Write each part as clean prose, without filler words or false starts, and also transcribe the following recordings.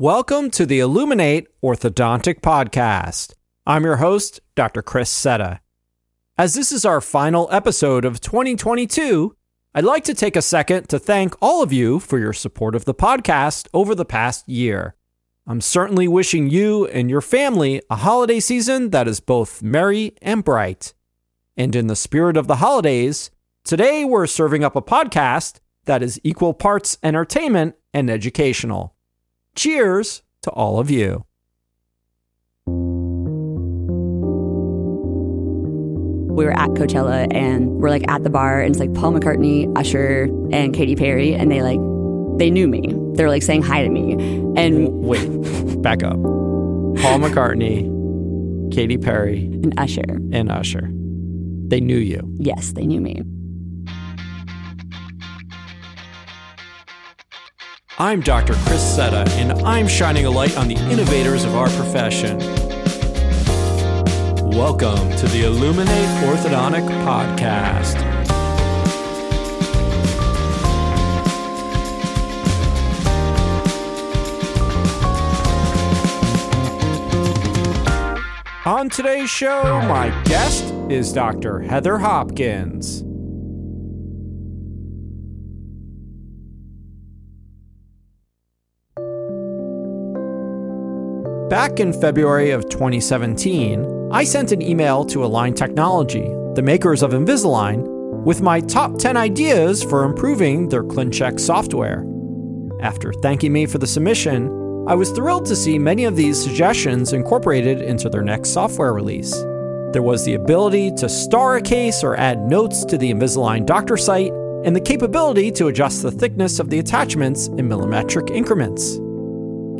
Welcome to the Illuminate Orthodontic Podcast. I'm your host, Dr. Chris Setta. As this is our final episode of 2022, I'd like to take a second to thank all of you for your support of the podcast over the past year. I'm certainly wishing you and your family a holiday season that is both merry and bright. And in the spirit of the holidays, today we're serving up a podcast that is equal parts entertainment and educational. Cheers to all of you. We were at Coachella and we're like at the bar and it's like Paul McCartney, Usher, and Katy Perry, and they knew me. They're like saying hi to me. And wait, back up. Paul McCartney, Katy Perry, and Usher. They knew you. Yes, they knew me. I'm Dr. Chris Setta, and I'm shining a light on the innovators of our profession. Welcome to the Illuminate Orthodontic Podcast. On today's show, my guest is Dr. Heather Hopkins. Back in February of 2017, I sent an email to Align Technology, the makers of Invisalign, with my top 10 ideas for improving their ClinCheck software. After thanking me for the submission, I was thrilled to see many of these suggestions incorporated into their next software release. There was the ability to star a case or add notes to the Invisalign doctor site, and the capability to adjust the thickness of the attachments in millimetric increments.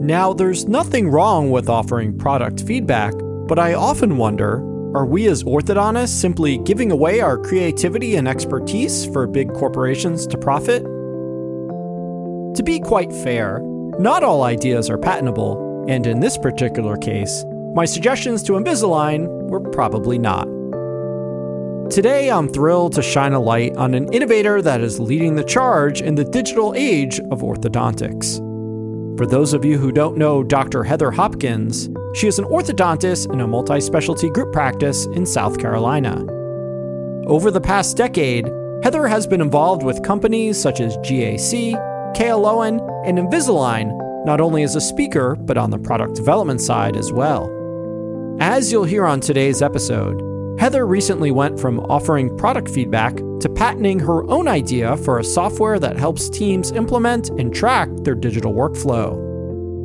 Now, there's nothing wrong with offering product feedback, but I often wonder, are we as orthodontists simply giving away our creativity and expertise for big corporations to profit? To be quite fair, not all ideas are patentable, and in this particular case, my suggestions to Invisalign were probably not. Today, I'm thrilled to shine a light on an innovator that is leading the charge in the digital age of orthodontics. For those of you who don't know Dr. Heather Hopkins, she is an orthodontist in a multi-specialty group practice in South Carolina. Over the past decade, Heather has been involved with companies such as GAC, KLON, and Invisalign, not only as a speaker, but on the product development side as well. As you'll hear on today's episode, Heather recently went from offering product feedback to patenting her own idea for a software that helps teams implement and track their digital workflow.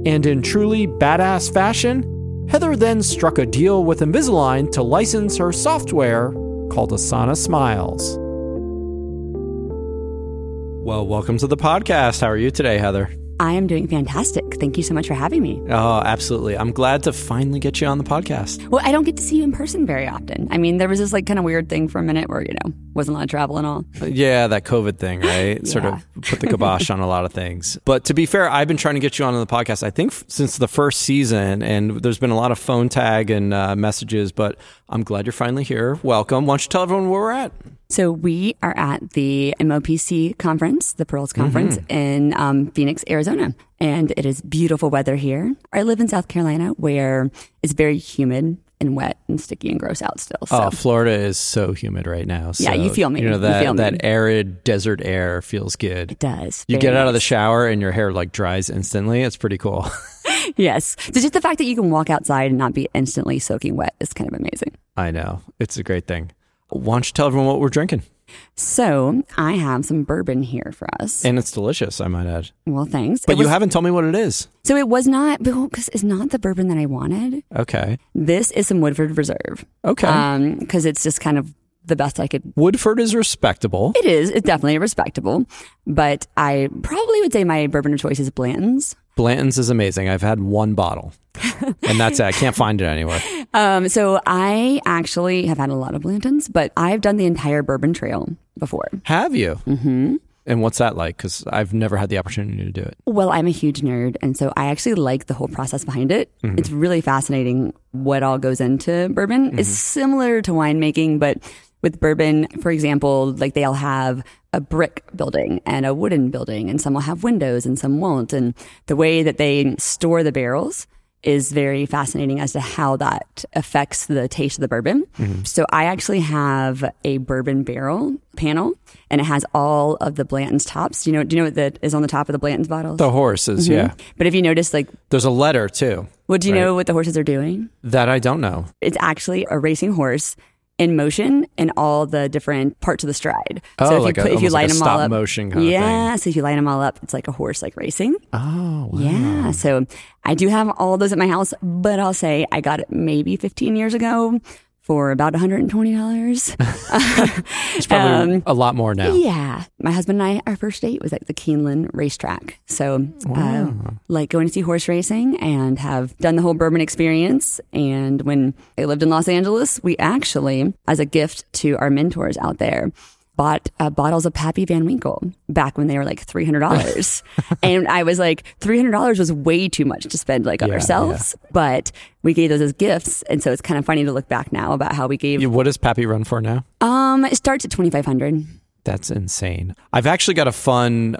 And in truly badass fashion, Heather then struck a deal with Invisalign to license her software called Asana Smiles. Well, welcome to the podcast. How are you today, Heather? I am doing fantastic. Thank you so much for having me. Oh, absolutely. I'm glad to finally get you on the podcast. Well, I don't get to see you in person very often. I mean, there was this like kind of weird thing for a minute where, wasn't a lot of travel and all. Yeah, that COVID thing, right? Yeah. Sort of put the kibosh on a lot of things. But to be fair, I've been trying to get you on the podcast, I think, since the first season. And there's been a lot of phone tag and messages, but I'm glad you're finally here. Welcome. Why don't you tell everyone where we're at? So we are at the MOPC conference, the Pearls Conference in Phoenix, Arizona. And it is beautiful weather here. I live in South Carolina where it's very humid and wet and sticky and gross out still. So. Oh, Florida is so humid right now. So, yeah, you feel me. You know, that arid desert air feels good. It does. You get out of the shower and your hair like dries instantly. It's pretty cool. Yes. So just the fact that you can walk outside and not be instantly soaking wet is kind of amazing. I know. It's a great thing. Why don't you tell everyone what we're drinking? So I have some bourbon here for us. And it's delicious, I might add. Well, thanks. But you haven't told me what it is. So it was not, because it's not the bourbon that I wanted. Okay. This is some Woodford Reserve. Okay. Because it's just kind of the best I could. Woodford is respectable. It is. It's definitely respectable. But I probably would say my bourbon of choice is Blanton's. Blanton's is amazing. I've had one bottle. And that's it. I can't find it anywhere. So I actually have had a lot of Blanton's, but I've done the entire Bourbon Trail before. Have you? Mm-hmm. And what's that like? Because I've never had the opportunity to do it. Well, I'm a huge nerd. And so I actually like the whole process behind it. Mm-hmm. It's really fascinating what all goes into bourbon. Mm-hmm. It's similar to winemaking, but with bourbon, for example, like they'll have a brick building and a wooden building, and some will have windows and some won't. And the way that they store the barrels is very fascinating as to how that affects the taste of the bourbon. Mm-hmm. So I actually have a bourbon barrel panel, and it has all of the Blanton's tops. Do you know what that is on the top of the Blanton's bottles? The horses, mm-hmm. yeah. But if you notice, like... There's a letter, too. Well, do you know what the horses are doing? That I don't know. It's actually a racing horse in motion in all the different parts of the stride. Oh, so if you line them all up, it's like a horse like racing. Oh, wow. Yeah, so I do have all those at my house, but I'll say I got it maybe 15 years ago for about $120. It's probably a lot more now. Yeah. My husband and I, our first date was at the Keeneland racetrack. So wow. Like going to see horse racing and have done the whole bourbon experience. And when I lived in Los Angeles, we actually, as a gift to our mentors out there, bought bottles of Pappy Van Winkle back when they were like $300. And I was like, $300 was way too much to spend like on ourselves. Yeah. But we gave those as gifts. And so it's kind of funny to look back now about how we gave. What does Pappy run for now? It starts at $2,500. That's insane. I've actually got a fun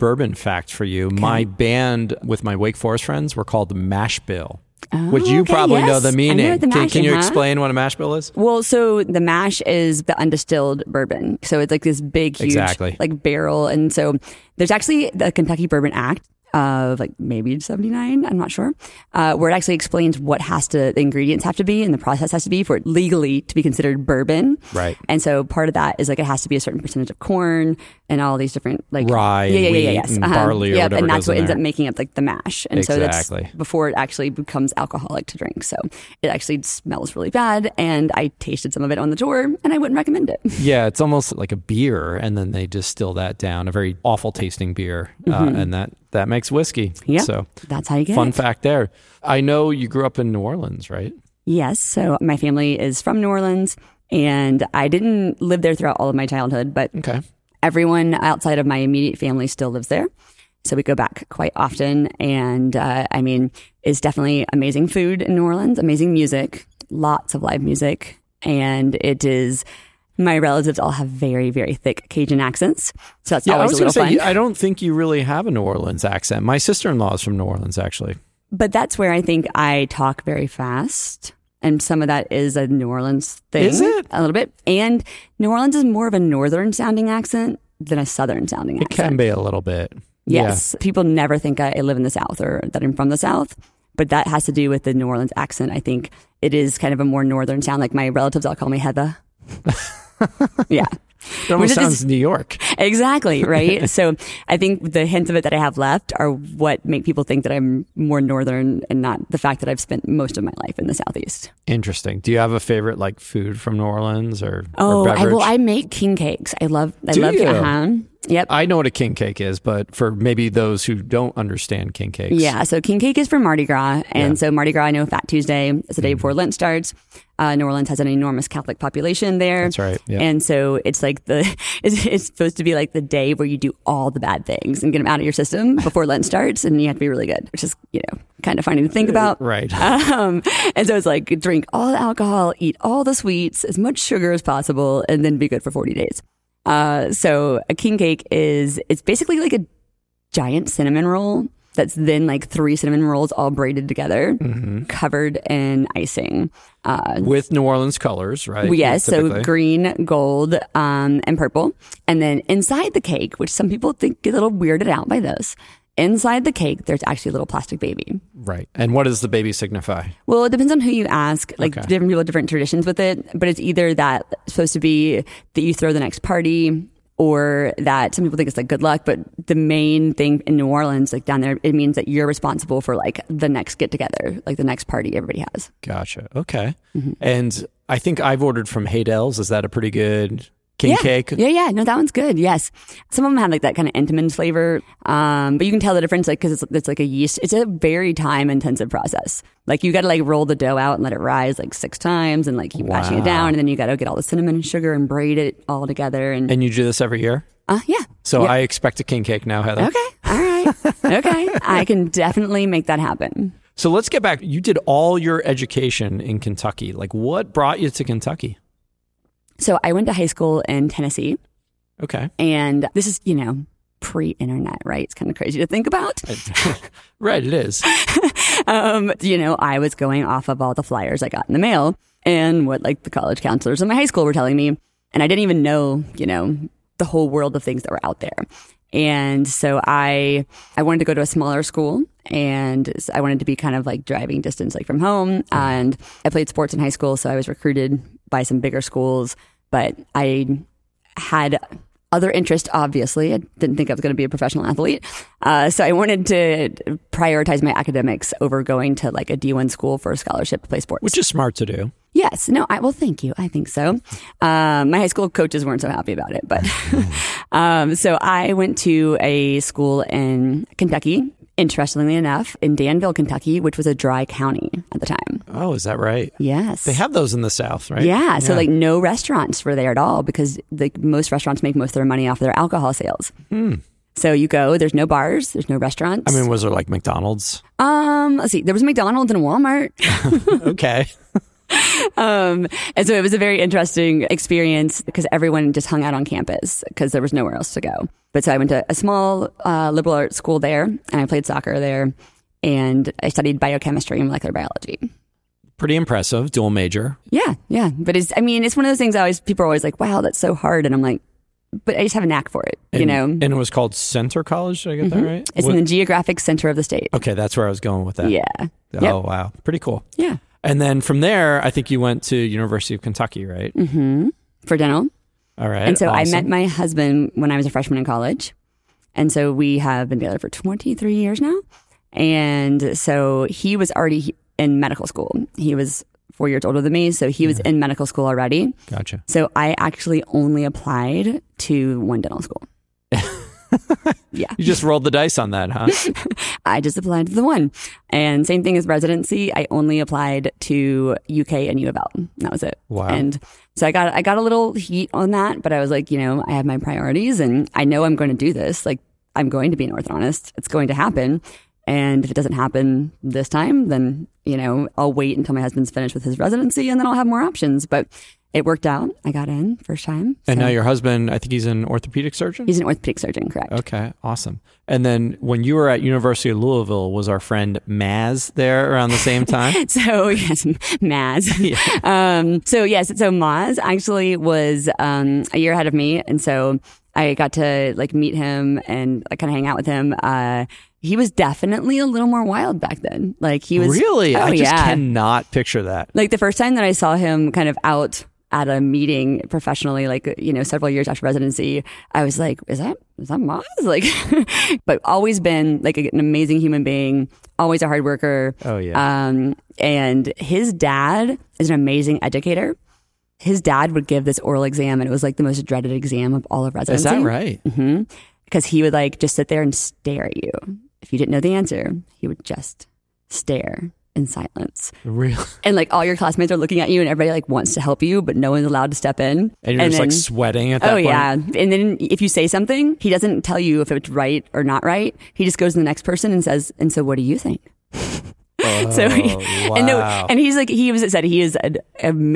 bourbon fact for you. Okay. My band with my Wake Forest friends were called the Mash Bill. Oh, which you probably know the meaning. I know the mashing, can you explain what a mash bill is? Well, so the mash is the undistilled bourbon. So it's like this big, huge like barrel. And so there's actually the Kentucky Bourbon Act of like maybe 79, I'm not sure, where it actually explains the ingredients have to be and the process has to be for it legally to be considered bourbon. Right. And so part of that is like it has to be a certain percentage of corn and all these different like rye, and barley, or whatever, and that's what ends up making up like the mash. And so that's before it actually becomes alcoholic to drink. So it actually smells really bad, and I tasted some of it on the tour, and I wouldn't recommend it. Yeah, it's almost like a beer, and then they distill that down, a very awful tasting beer, and that makes whiskey. Yeah. So that's how you get it. Fun fact there. I know you grew up in New Orleans, right? Yes. So my family is from New Orleans, and I didn't live there throughout all of my childhood, but everyone outside of my immediate family still lives there. So we go back quite often. And it's definitely amazing food in New Orleans, amazing music, lots of live music. And it is... My relatives all have very, very thick Cajun accents. So that's always a little fun. I don't think you really have a New Orleans accent. My sister-in-law is from New Orleans, actually. But that's where I think I talk very fast. And some of that is a New Orleans thing. Is it? A little bit. And New Orleans is more of a northern-sounding accent than a southern-sounding accent. It can be a little bit. Yes. Yeah. People never think I live in the South or that I'm from the South. But that has to do with the New Orleans accent. I think it is kind of a more northern sound. Like my relatives all call me Heather. Yeah. It almost sounds New York. Exactly, right? So I think the hints of it that I have left are what make people think that I'm more northern, and not the fact that I've spent most of my life in the Southeast. Interesting. Do you have a favorite like food from New Orleans or beverage? I make king cakes. I love Yep. I know what a king cake is, but for maybe those who don't understand king cakes. Yeah, so king cake is for Mardi Gras. And so Mardi Gras, I know Fat Tuesday is the day before Lent starts. New Orleans has an enormous Catholic population there. That's right. Yeah. And so it's like it's supposed to be like the day where you do all the bad things and get them out of your system before Lent starts, and you have to be really good, which is, kind of funny to think about. Right. And so it's like drink all the alcohol, eat all the sweets, as much sugar as possible, and then be good for 40 days. So a king cake it's basically like a giant cinnamon roll that's then like 3 cinnamon rolls all braided together, covered in icing. With New Orleans colors, right? Yes, so green, gold, and purple. And then inside the cake, which some people think get a little weirded out by this, inside the cake, there's actually a little plastic baby. Right. And what does the baby signify? Well, it depends on who you ask. Different people have different traditions with it. But it's either that it's supposed to be that you throw the next party, or that some people think it's like good luck. But the main thing in New Orleans, like down there, it means that you're responsible for like the next get together, like the next party everybody has. Gotcha. Okay. Mm-hmm. And I think I've ordered from Haydel's. Is that a pretty good... king cake? Yeah. No, that one's good. Yes. Some of them have like that kind of Entenmann's flavor. But you can tell the difference because it's like a yeast. It's a very time intensive process. Like you got to like roll the dough out and let it rise like 6 times and like keep mashing it down. And then you got to get all the cinnamon and sugar and braid it all together. And you do this every year? Yeah. So I expect a king cake now, Heather. Okay. All right. Okay. I can definitely make that happen. So let's get back. You did all your education in Kentucky. Like what brought you to Kentucky? So I went to high school in Tennessee. Okay. And this is, you know, pre-internet, right? It's kind of crazy to think about. Right, it is. You know, I was going off of all the flyers I got in the mail and what like the college counselors in my high school were telling me. And I didn't even know, you know, the whole world of things that were out there. And so I wanted to go to a smaller school, and I wanted to be kind of like driving distance, like from home. And I played sports in high school, so I was recruited by some bigger schools, but I had other interest, obviously. I didn't think I was going to be a professional athlete. So I wanted to prioritize my academics over going to like a D1 school for a scholarship to play sports. Which is smart to do. Yes. No, well, thank you. I think so. My high school coaches weren't so happy about it, but so I went to a school in Kentucky, interestingly enough, in Danville, Kentucky, which was a dry county at the time. Oh, is that right? Yes. They have those in the South, right? Yeah. So like no restaurants were there at all because most restaurants make most of their money off their alcohol sales. Mm. So you go, there's no bars, there's no restaurants. I mean, was there like McDonald's? Let's see. There was McDonald's and Walmart. Okay. And so it was a very interesting experience because everyone just hung out on campus because there was nowhere else to go. But so I went to a small liberal arts school there, and I played soccer there, and I studied biochemistry and molecular biology. Pretty impressive, dual major. Yeah. But it's one of those things people are always like, wow, that's so hard. And I'm like, but I just have a knack for it, you know. And it was called Center College. Did I get that right? It's in the geographic center of the state. Okay, that's where I was going with that. Yeah. Oh, Wow. Pretty cool. Yeah. And then from there, I think you went to University of Kentucky, right? Mm-hmm. For dental. All right. And so awesome. I met my husband when I was a freshman in college. And so we have been together for 23 years now. And so he was already in medical school. He was 4 years older than me, so he was in medical school already. Gotcha. So I actually only applied to one dental school. Yeah. You just rolled the dice on that, huh? I just applied to the one. And same thing as residency. I only applied to UK and U of L. That was it. Wow. And so I got a little heat on that, but I was like, you know, I have my priorities and I know I'm going to do this. Like, I'm going to be an orthodontist. It's going to happen. And if it doesn't happen this time, then, you know, I'll wait until my husband's finished with his residency and then I'll have more options. But it worked out. I got in first time. So. And now your husband, I think he's an orthopedic surgeon? He's an orthopedic surgeon, correct. Okay, awesome. And then when you were at University of Louisville, was our friend Maz there around the same time? So, yes, Maz. Yeah. So Maz actually was a year ahead of me. And so I got to like meet him and like kind of hang out with him. He was definitely a little more wild back then. Like he was... Really? Oh, I just cannot picture that. Like the first time that I saw him kind of out... at a meeting professionally, like, you know, several years after residency, I was like, is that Maz? Like, but always been like an amazing human being, always a hard worker. Oh, yeah. And his dad is an amazing educator. His dad would give this oral exam, and it was like the most dreaded exam of all of residency. Is that right? Mm-hmm. Because he would like just sit there and stare at you. If you didn't know the answer, he would just stare. In silence. Really? And like all your classmates are looking at you and everybody like wants to help you, but no one's allowed to step in. And you're just like sweating at that point. Oh yeah. And then if you say something, he doesn't tell you if it's right or not right. He just goes to the next person and says, and so what do you think? Oh, so he is an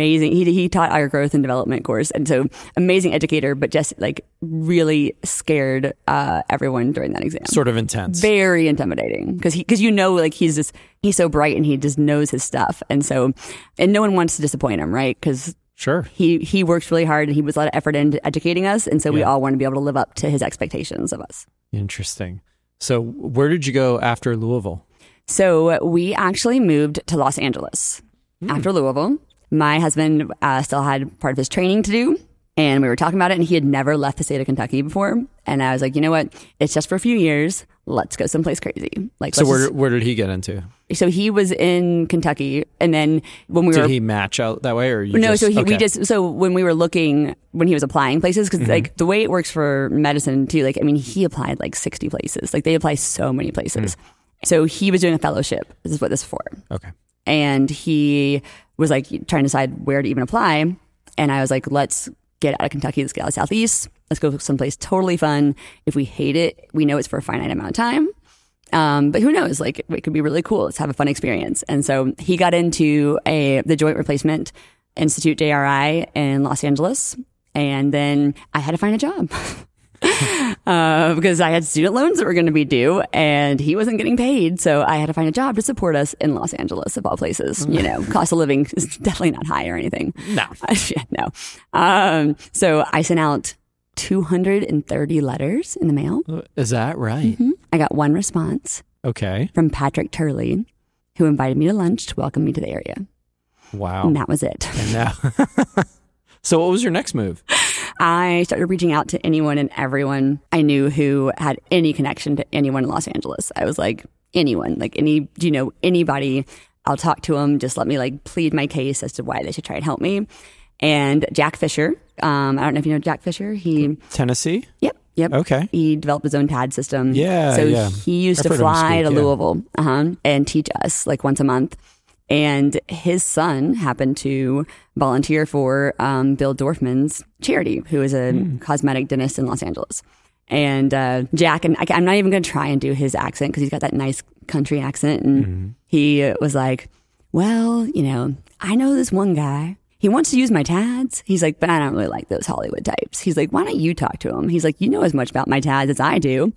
amazing, he taught our growth and development course. And so amazing educator, but just like really scared everyone during that exam. Sort of intense. Very intimidating because you know, like he's so bright and he just knows his stuff. And so, and no one wants to disappoint him, right? Because sure, he works really hard and he puts a lot of effort into educating us. And so we all want to be able to live up to his expectations of us. Interesting. So where did you go after Louisville? So we actually moved to Los Angeles after Louisville. My husband still had part of his training to do, and we were talking about it, and he had never left the state of Kentucky before. And I was like, you know what? It's just for a few years. Let's go someplace crazy. Like, so where did he get into? So he was in Kentucky, and then when we were... Did he match out that way, or you no, just... No, so when we were looking, when he was applying places, because like the way it works for medicine too, like, I mean, he applied like 60 places. Like they apply so many places. Mm. So he was doing a fellowship. This is what this is for. Okay. And he was like trying to decide where to even apply. And I was like, let's get out of Kentucky. Let's get out of the Southeast. Let's go someplace totally fun. If we hate it, we know it's for a finite amount of time. But who knows? Like it could be really cool. Let's have a fun experience. And so he got into the joint replacement Institute JRI in Los Angeles. And then I had to find a job because I had student loans that were going to be due and he wasn't getting paid. So I had to find a job to support us in Los Angeles, of all places. You know, cost of living is definitely not high or anything. No. No. So I sent out 230 letters in the mail. Is that right? Mm-hmm. I got one response. Okay. From Patrick Turley, who invited me to lunch to welcome me to the area. Wow. And that was it. And now, so what was your next move? I started reaching out to anyone and everyone I knew who had any connection to anyone in Los Angeles. I was like, anyone, like any, you know, anybody, I'll talk to them. Just let me like plead my case as to why they should try and help me. And Jack Fisher, I don't know if you know Jack Fisher. He Tennessee? Yep. Yep. Okay. He developed his own TAD system. Yeah. So yeah. He used to fly to Louisville and teach us like once a month. And his son happened to volunteer for Bill Dorfman's charity, who is a cosmetic dentist in Los Angeles. And Jack, and I'm not even going to try and do his accent because he's got that nice country accent. And he was like, well, you know, I know this one guy. He wants to use my TADs. He's like, but I don't really like those Hollywood types. He's like, why don't you talk to him? He's like, you know as much about my TADs as I do.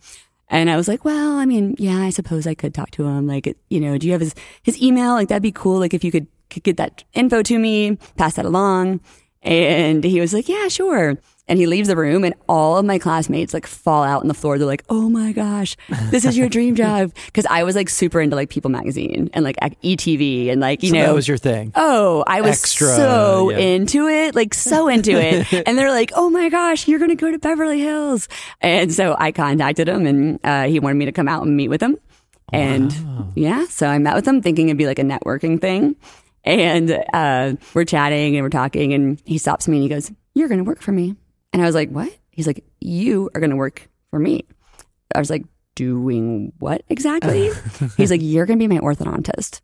And I was like, well, I mean, yeah, I suppose I could talk to him. Like, you know, do you have his email? Like, that'd be cool. Like, if you could get that info to me, pass that along. And he was like, yeah, sure. And he leaves the room and all of my classmates like fall out on the floor. They're like, oh my gosh, this is your dream job. Cause I was like super into like People Magazine and like ETV and like, you know, that was your thing. Oh, I was into it, like so into it. And they're like, oh my gosh, you're going to go to Beverly Hills. And so I contacted him and he wanted me to come out and meet with him. And yeah, so I met with him thinking it'd be like a networking thing. And we're chatting and we're talking and he stops me and he goes, you're going to work for me. And I was like, what? He's like, you are going to work for me. I was like, doing what exactly? He's like, you're going to be my orthodontist.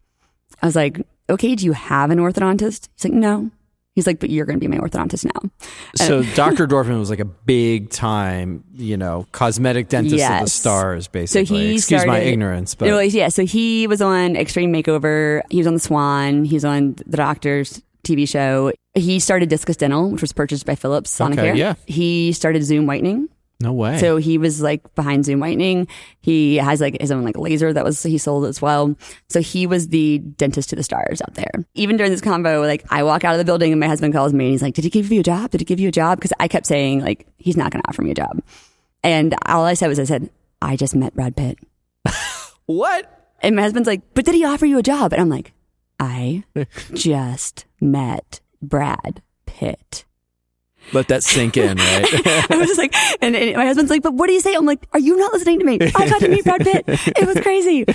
I was like, okay, do you have an orthodontist? He's like, no. He's like, but you're going to be my orthodontist now. So Dr. Dorfman was like a big time, you know, cosmetic dentist of the stars, basically. So Excuse my ignorance. But so he was on Extreme Makeover. He was on The Swan. He's on The Doctors TV show. He started Discus Dental, which was purchased by Philips Sonicare. Okay, yeah. He started Zoom Whitening. No way. So he was like behind Zoom Whitening. He has like his own like laser that he sold as well. So he was the dentist to the stars out there. Even during this combo, like I walk out of the building and my husband calls me and he's like, did he give you a job? Did he give you a job? Because I kept saying like, he's not going to offer me a job. And all I said was, I just met Brad Pitt. What? And my husband's like, but did he offer you a job? And I'm like, I just met Brad Pitt. Let that sink in, right? I was just like, and my husband's like, but what do you say? I'm like, are you not listening to me? I got to meet Brad Pitt. It was crazy.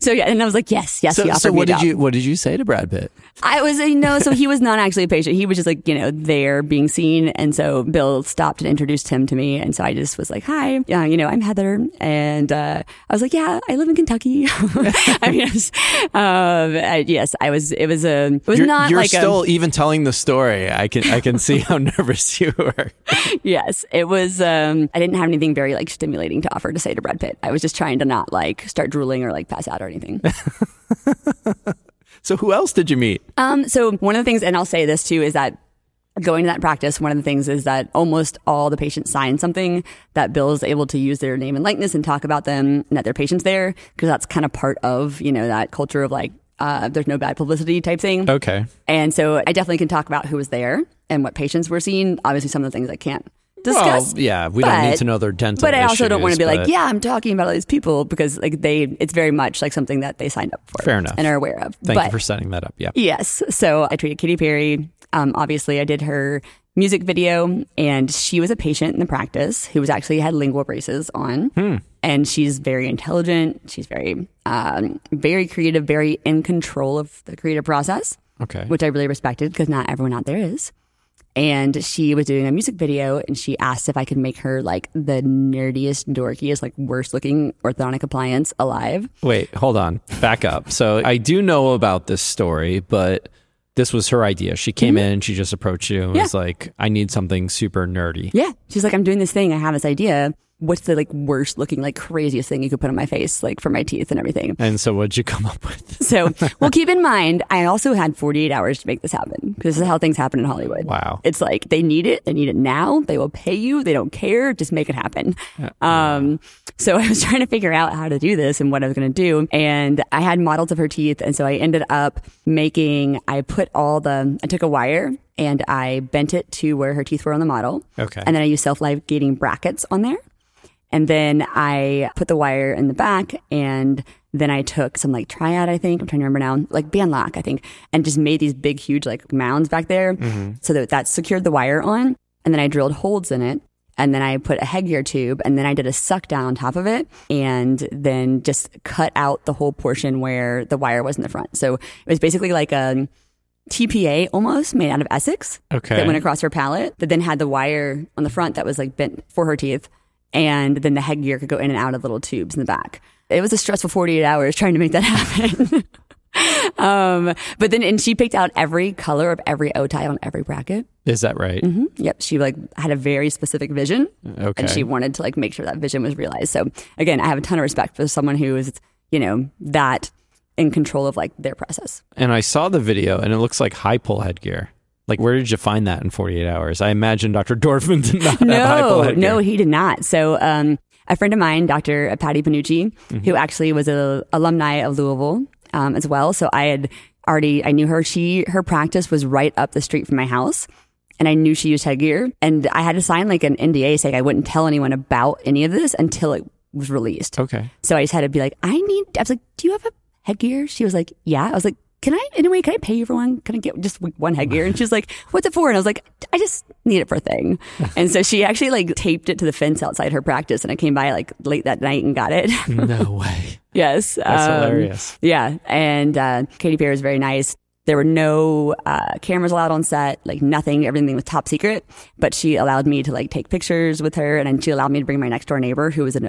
So yeah, and I was like, yes, he offered me a job. What did you say to Brad Pitt? I was, so he was not actually a patient. He was just like, there being seen. And so Bill stopped and introduced him to me. And so I just was like, hi, I'm Heather. And I was like, yeah, I live in Kentucky. I mean, even telling the story. I can see how nervous you were. Yes, it was. I didn't have anything very like stimulating to offer to say to Brad Pitt. I was just trying to not like start drooling or like pass out or anything. So who else did you meet? So one of the things, and I'll say this too, is that going to that practice, one of the things is that almost all the patients sign something that Bill is able to use their name and likeness and talk about them and that their patient's there, because that's kind of part of, that culture of like, there's no bad publicity type thing. Okay. And so I definitely can talk about who was there and what patients were seen. Obviously, some of the things I can't discuss. Well, yeah, we don't need to know their dental issues. But I also don't want to be like, yeah, I'm talking about all these people, because like it's very much like something that they signed up for. Fair enough. And are aware of. Thank you for setting that up. Yeah. Yes. So I treated Katy Perry. Obviously, I did her music video, and she was a patient in the practice who was actually had lingual braces on. And she's very intelligent. She's very, very creative, very in control of the creative process. Okay. Which I really respected, because not everyone out there is. And she was doing a music video, and she asked if I could make her like the nerdiest, dorkiest, like worst looking orthodontic appliance alive. Wait, hold on. Back up. So I do know about this story, but this was her idea. She came in, she just approached you and was like, I need something super nerdy. Yeah. She's like, I'm doing this thing. I have this idea. what's the like worst looking, like craziest thing you could put on my face, like for my teeth and everything. And so what'd you come up with? So, well, keep in mind, I also had 48 hours to make this happen, because this is how things happen in Hollywood. Wow. It's like, they need it now. They will pay you. They don't care. Just make it happen. So I was trying to figure out how to do this and what I was going to do. And I had models of her teeth. And so I ended up I took a wire and I bent it to where her teeth were on the model. Okay. And then I used self-ligating brackets on there. And then I put the wire in the back, and then I took some like triad, I think. I'm trying to remember now. Like band lock, I think. And just made these big, huge like mounds back there, mm-hmm. so that secured the wire on. And then I drilled holes in it. And then I put a headgear tube, and then I did a suck down on top of it, and then just cut out the whole portion where the wire was in the front. So it was basically like a TPA almost made out of Essex, okay. that went across her palate, that then had the wire on the front that was like bent for her teeth. And then the headgear could go in and out of little tubes in the back. It was a stressful 48 hours trying to make that happen. But then, and she picked out every color of every O tie on every bracket. Is that right? Mm-hmm. Yep. She like had a very specific vision. Okay. And she wanted to like make sure that vision was realized. So again, I have a ton of respect for someone who is, you know, that in control of like their process. And I saw the video, and it looks like high pull headgear. Like, where did you find that in 48 hours? I imagine Dr. Dorfman did not have high pull headgear. No, he did not. So, a friend of mine, Dr. Patty Panucci, mm-hmm. who actually was an alumni of Louisville, as well. So I knew her. Her practice was right up the street from my house, and I knew she used headgear, and I had to sign like an NDA saying I wouldn't tell anyone about any of this until it was released. Okay. So I just had to be like, I was like, do you have a headgear? She was like, yeah. I was like, can I pay you for one? Can I get just one headgear? And she's like, what's it for? And I was like, I just need it for a thing. And so she actually like taped it to the fence outside her practice, and I came by like late that night and got it. No way. Yes. That's hilarious. Yeah. And Katy Perry was very nice. There were no cameras allowed on set, like nothing. Everything was top secret. But she allowed me to like take pictures with her, and then she allowed me to bring my next door neighbor, who was a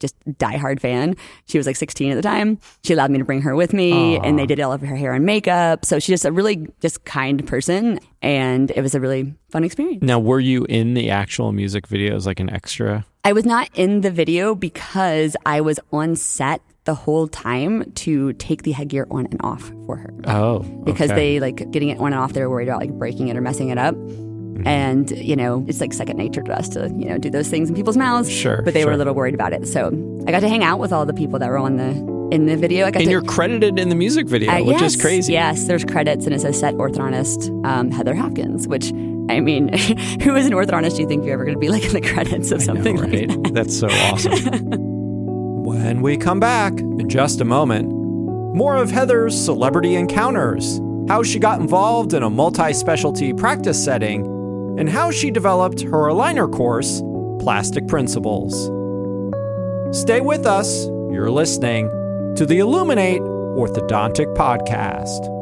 just diehard fan. She was like 16 at the time. She allowed me to bring her with me, and they did all of her hair and makeup. So she's just a really just kind person, and it was a really fun experience. Now, were you in the actual music videos, like an extra? I was not in the video because I was on set the whole time to take the headgear on and off for her. Oh, okay. Because they like getting it on and off, they were worried about like breaking it or messing it up. Mm-hmm. And, you know, it's like second nature to us to, you know, do those things in people's mouths. Sure. But they were a little worried about it. So I got to hang out with all the people that were in the video. You're credited in the music video, which is crazy. Yes, there's credits, and it says set orthodontist Heather Hopkins, which, I mean, who is an orthodontist do you think you're ever going to be like in the credits of something? I know, right? Like that? That's so awesome. When we come back, in just a moment, more of Heather's celebrity encounters, how she got involved in a multi-specialty practice setting, and how she developed her aligner course, Plastic Principles. Stay with us. You're listening to the Illuminate Orthodontic Podcast.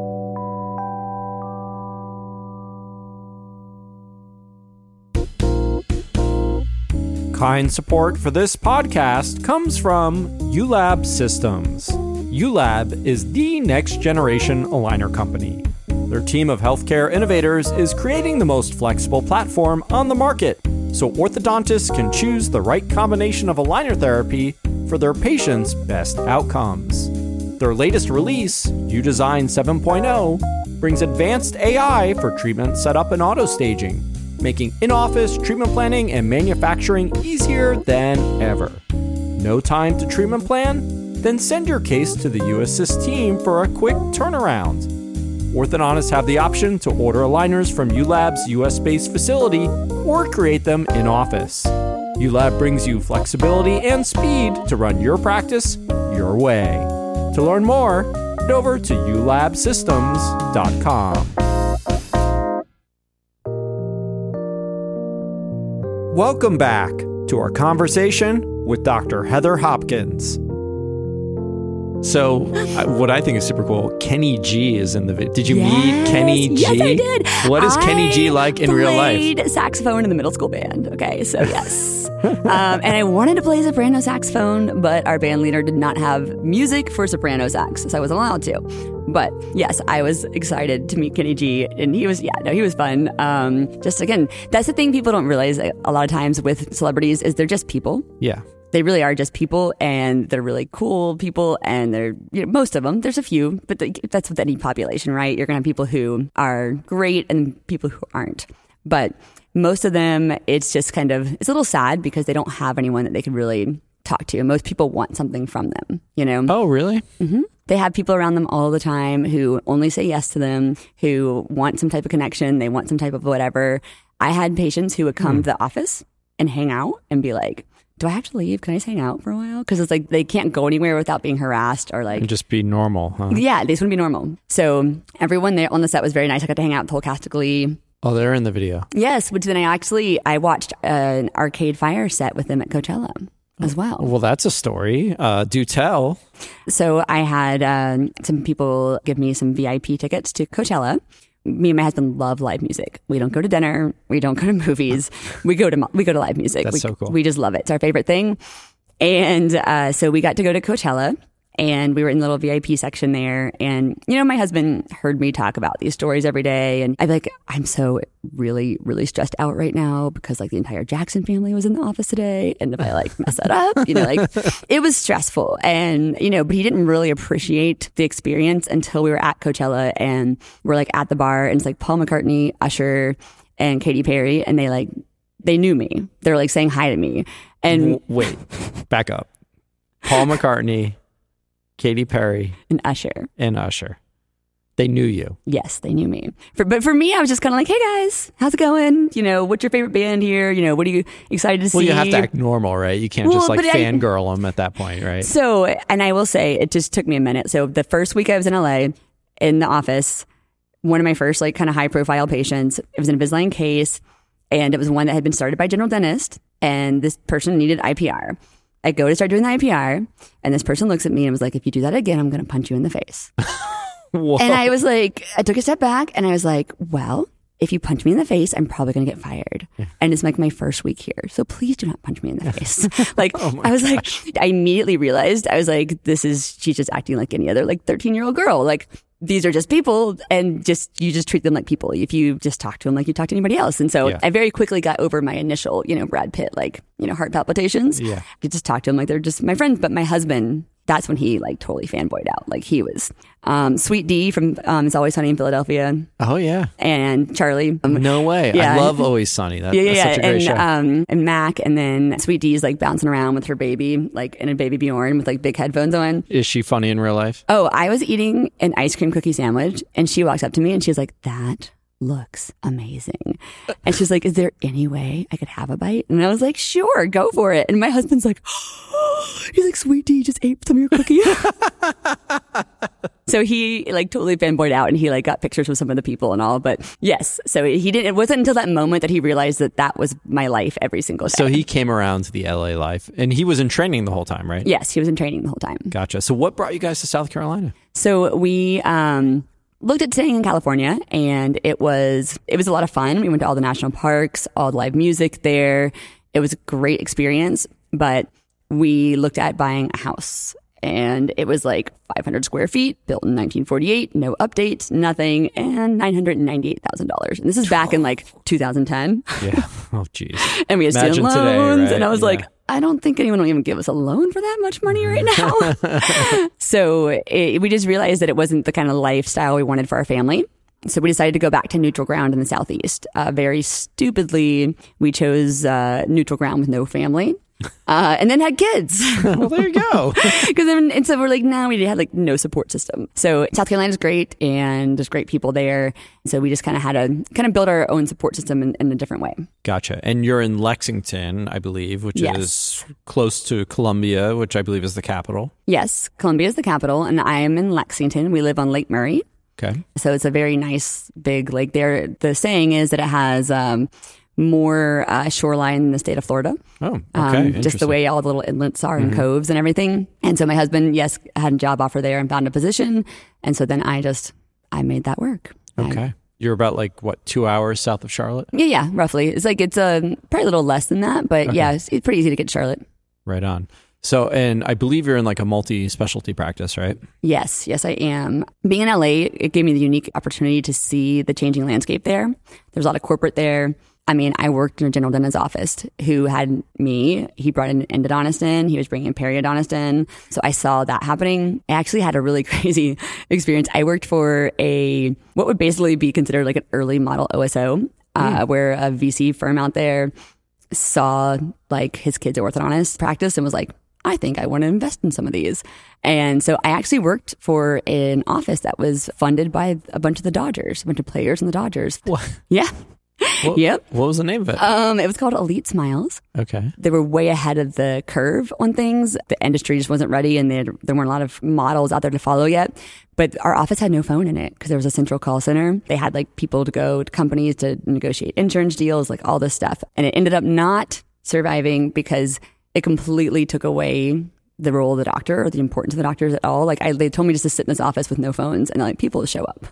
Kind support for this podcast comes from ULab Systems. ULab is the next-generation aligner company. Their team of healthcare innovators is creating the most flexible platform on the market, so orthodontists can choose the right combination of aligner therapy for their patients' best outcomes. Their latest release, UDesign 7.0, brings advanced AI for treatment setup and auto-staging, making in-office treatment planning and manufacturing easier than ever. No time to treatment plan? Then send your case to the UAssist team for a quick turnaround. Orthodontists have the option to order aligners from ULab's US-based facility or create them in-office. ULab brings you flexibility and speed to run your practice your way. To learn more, head over to ulabsystems.com. Welcome back to our conversation with Dr. Heather Hopkins. So what I think is super cool, Kenny G is in the video. Did you meet Kenny G? Yes, I did. What is Kenny G like in real life? I played saxophone in the middle school band. Okay, so yes. And I wanted to play soprano saxophone, but our band leader did not have music for soprano sax, so I wasn't allowed to. But yes, I was excited to meet Kenny G, and he was fun. Just again, that's the thing people don't realize a lot of times with celebrities is they're just people. Yeah. They really are just people, and they're really cool people, and they're, most of them. There's a few, but that's with any population, right? You're going to have people who are great and people who aren't. But most of them, it's just kind of, it's a little sad because they don't have anyone that they can really talk to. Most people want something from them, Oh, really? Mm-hmm. They have people around them all the time who only say yes to them, who want some type of connection. They want some type of whatever. I had patients who would come to the office and hang out and be like, do I have to leave? Can I just hang out for a while? Because it's like they can't go anywhere without being harassed or like... And just be normal, huh? Yeah, they just want to be normal. So everyone there on the set was very nice. I got to hang out with the whole cast of Glee. Oh, they're in the video. Yes, which then I watched an Arcade Fire set with them at Coachella as well. Well, that's a story. Do tell. So I had some people give me some VIP tickets to Coachella. Me and my husband love live music. We don't go to dinner. We don't go to movies. We go to live music. That's so cool. We just love it. It's our favorite thing. And so we got to go to Coachella, and we were in the little VIP section there. And, my husband heard me talk about these stories every day. And I'd be like, I'm so really, really stressed out right now because like the entire Jackson family was in the office today. And if I like mess that up, it was stressful. And, but he didn't really appreciate the experience until we were at Coachella and we're like at the bar. And it's like Paul McCartney, Usher, and Katy Perry. And they knew me. They're like saying hi to me. And wait, back up. Paul McCartney. Katy Perry. And Usher. They knew you. Yes, they knew me. But for me, I was just kind of like, hey guys, how's it going? What's your favorite band here? What are you excited to see? Well, you have to act normal, right? You can't just like fangirl them at that point, right? So, and I will say, it just took me a minute. So the first week I was in LA, in the office, one of my first like kind of high profile patients, it was an Invisalign case, and it was one that had been started by general dentist, and this person needed IPR. I go to start doing the IPR, and this person looks at me and was like, if you do that again, I'm going to punch you in the face. And I was like, I took a step back and I was like, well, if you punch me in the face, I'm probably going to get fired. Yeah. And it's like my first week here. So please do not punch me in the face. Like, oh I was gosh. Like, I immediately realized, I was like, she's just acting like any other like 13-year-old girl. Like, these are just people, and you just treat them like people. If you just talk to them like you talk to anybody else. And so I very quickly got over my initial, Brad Pitt, like, heart palpitations. Yeah. You just talk to them like they're just my friends. But my husband, that's when he like totally fanboyed out. Like he was Sweet D from It's Always Sunny in Philadelphia. Oh, yeah. And Charlie. No way. Yeah. I love Always Sunny. That's such a great show. And Mac. And then Sweet D's like bouncing around with her baby, like in a baby Bjorn with like big headphones on. Is she funny in real life? Oh, I was eating an ice cream cookie sandwich, and she walks up to me and she's like, that looks amazing. And she's like, is there any way I could have a bite? And I was like, sure, go for it. And my husband's like, oh, he's like, Sweet D just ate some of your cookie. So he like totally fanboyed out, and he like got pictures with some of the people and all. But yes, so he didn't, it wasn't until that moment that he realized that was my life every single day. So he came around to the LA life, and he was in training the whole time, right? Yes, he was in training the whole time. Gotcha. So what brought you guys to South Carolina? So we, looked at staying in California, and it was a lot of fun. We went to all the national parks, all the live music there. It was a great experience, but we looked at buying a house, and it was like 500 square feet, built in 1948, no updates, nothing, and $998,000. And this is back in like 2010. Yeah. Oh, geez. And we had student loans, right? And I was like, I don't think anyone will even give us a loan for that much money right now. So we just realized that it wasn't the kind of lifestyle we wanted for our family. So we decided to go back to neutral ground in the Southeast. Very stupidly, we chose neutral ground with no family. And then had kids. Well, there you go. And so we're like, no, we had like no support system. So South Carolina is great, and there's great people there. So we just kind of had to kind of build our own support system in a different way. Gotcha. And you're in Lexington, I believe, which is close to Columbia, which I believe is the capital. Yes, Columbia is the capital, and I am in Lexington. We live on Lake Murray. Okay. So it's a very nice big lake there. The saying is that it has more shoreline in the state of Florida. Oh, okay. Just the way all the little inlets are and coves and everything. And so my husband, yes, had a job offer there and found a position. And so then I made that work. Okay. You're about 2 hours south of Charlotte? Yeah, roughly. It's probably a little less than that, but okay. Yeah, it's pretty easy to get to Charlotte. Right on. So, and I believe you're in a multi-specialty practice, right? Yes, I am. Being in LA, it gave me the unique opportunity to see the changing landscape there. There's a lot of corporate there. I mean, I worked in a general dentist's office who had me. He brought an endodontist in. He was bringing a periodontist in. So I saw that happening. I actually had a really crazy experience. I worked for what would basically be considered an early model OSO, where a VC firm out there saw his kid's orthodontist practice and was like, I think I want to invest in some of these. And so I actually worked for an office that was funded by a bunch of players in the Dodgers. What? Yeah. What, yep. What was the name of it? It was called Elite Smiles. Okay. They were way ahead of the curve on things. The industry just wasn't ready, and there weren't a lot of models out there to follow yet. But our office had no phone in it because there was a central call center. They had people to go to companies to negotiate insurance deals, all this stuff. And it ended up not surviving because it completely took away the role of the doctor or the importance of the doctors at all. They told me just to sit in this office with no phones, and people show up.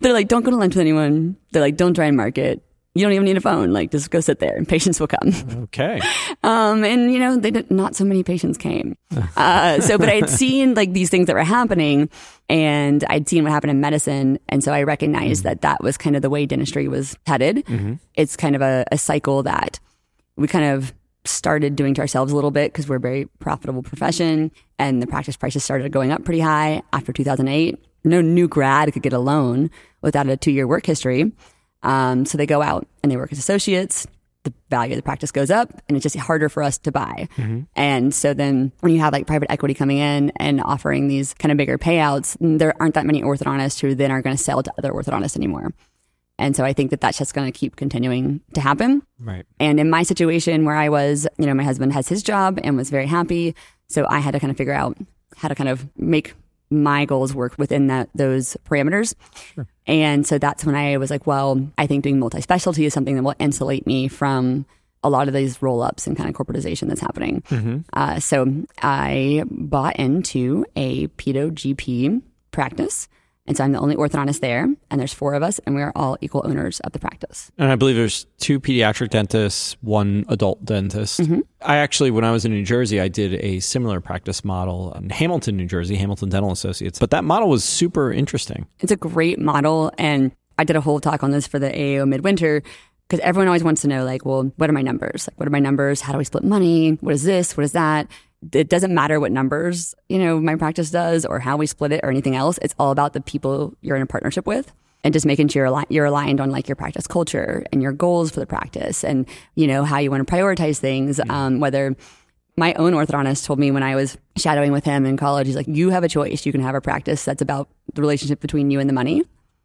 They're don't go to lunch with anyone. They're don't try and market. You don't even need a phone. Just go sit there and patients will come. Okay. And, not so many patients came. But I had seen these things that were happening, and I'd seen what happened in medicine. And so I recognized that was kind of the way dentistry was headed. Mm-hmm. It's kind of a cycle that we kind of started doing to ourselves a little bit because we're a very profitable profession, and the practice prices started going up pretty high after 2008. No new grad could get a loan without a 2-year work history. So they go out and they work as associates. The value of the practice goes up, and it's just harder for us to buy. Mm-hmm. And so then when you have private equity coming in and offering these kind of bigger payouts, there aren't that many orthodontists who then are going to sell to other orthodontists anymore. And so I think that's just going to keep continuing to happen. Right. And in my situation where I was, my husband has his job and was very happy. So I had to kind of figure out how to kind of make my goals work within those parameters. Sure. And so that's when I was like, well, I think doing multi-specialty is something that will insulate me from a lot of these roll-ups and kind of corporatization that's happening. Mm-hmm. So I bought into a pedo GP practice. And so I'm the only orthodontist there, and there's 4 of us, and we are all equal owners of the practice. And I believe there's 2 pediatric dentists, 1 adult dentist. Mm-hmm. I actually, when I was in New Jersey, I did a similar practice model in Hamilton, New Jersey, Hamilton Dental Associates. But that model was super interesting. It's a great model, and I did a whole talk on this for the AAO Midwinter, because everyone always wants to know, what are my numbers? What are my numbers? How do I split money? What is this? What is that? It doesn't matter what numbers, my practice does or how we split it or anything else. It's all about the people you're in a partnership with and just making sure you're aligned on your practice culture and your goals for the practice and, how you want to prioritize things. Whether my own orthodontist told me when I was shadowing with him in college, he's like, you have a choice. You can have a practice that's about the relationship between you and the money.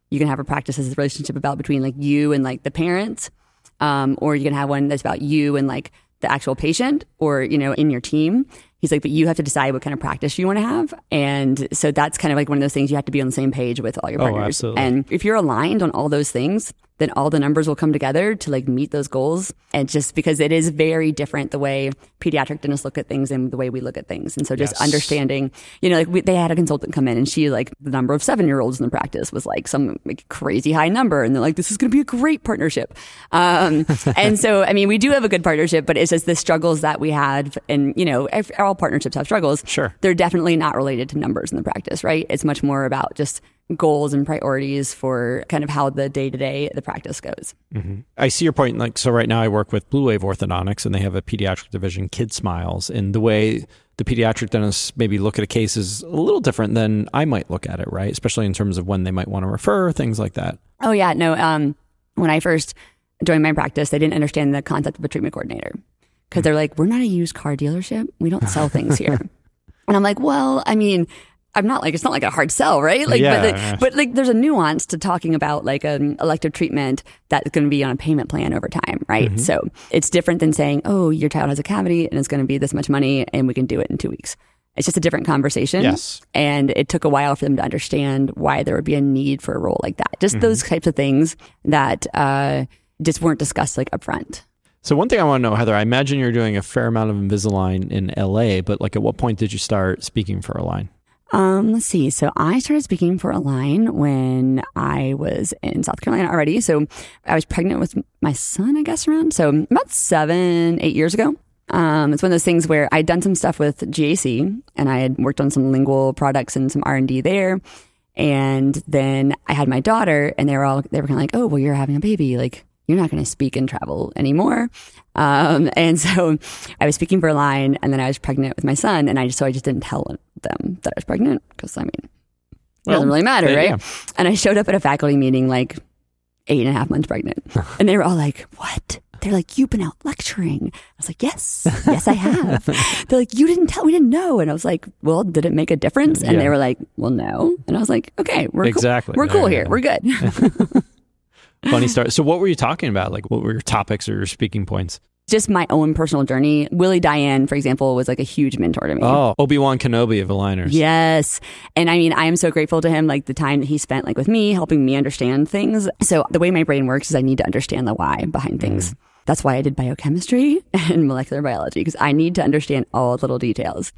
You can have a practice that's a relationship about between you and the parents. Or you can have one that's about you and the actual patient or, in your team. He's like, but you have to decide what kind of practice you want to have. And so that's kind of one of those things you have to be on the same page with all your partners. Oh, absolutely. And if you're aligned on all those things, then all the numbers will come together to meet those goals. And just because it is very different the way pediatric dentists look at things and the way we look at things. And so just understanding, they had a consultant come in and she the number of 7-year-olds in the practice was some crazy high number. And they're like, this is going to be a great partnership. And so, I mean, we do have a good partnership, but it's just the struggles that we had and, all partnerships have struggles. Sure. They're definitely not related to numbers in the practice, right? It's much more about just goals and priorities for kind of how the day-to-day, the practice goes. Mm-hmm. I see your point. So right now I work with Blue Wave Orthodontics and they have a pediatric division, Kid Smiles. And the way the pediatric dentists maybe look at a case is a little different than I might look at it, right? Especially in terms of when they might want to refer, things like that. Oh yeah, no. When I first joined my practice, they didn't understand the concept of a treatment coordinator. Because they're like, we're not a used car dealership. We don't sell things here. And I'm like, well, I mean, I'm not it's not a hard sell, right? But there's a nuance to talking about an elective treatment that's going to be on a payment plan over time, right? Mm-hmm. So it's different than saying, oh, your child has a cavity and it's going to be this much money and we can do it in 2 weeks. It's just a different conversation. Yes. And it took a while for them to understand why there would be a need for a role like that. Just those types of things that just weren't discussed like upfront. So one thing I want to know, Heather, I imagine you're doing a fair amount of Invisalign in LA, but like at what point did you start speaking for Align? Let's see. So I started speaking for Align when I was in South Carolina already. So I was pregnant with my son, I guess, around. So about 7-8 years ago. It's one of those things where I'd done some stuff with GAC and I had worked on some lingual products and some R&D there. And then I had my daughter and they were kind of like, oh, well, you're having a baby. Like, you're not going to speak and travel anymore. And so I was speaking for Align and then I was pregnant with my son. And I just didn't tell them that I was pregnant because, I mean, it doesn't really matter, right? Yeah. And I showed up at a faculty meeting like 8.5 months pregnant. And they were all like, what? They're like, you've been out lecturing. I was like, yes, I have. They're like, you didn't tell, we didn't know. And I was like, well, did it make a difference? And they were like, well, no. And I was like, okay, we're cool here. We're good. Funny story. So what were you talking about? Like, what were your topics or your speaking points? Just my own personal journey. Willie Diane, for example, was like a huge mentor to me. Oh, Obi-Wan Kenobi of Aligners. Yes. And I mean, I am so grateful to him, like the time that he spent like with me, helping me understand things. So the way my brain works is I need to understand the why behind things. That's why I did biochemistry and molecular biology, because I need to understand all the little details.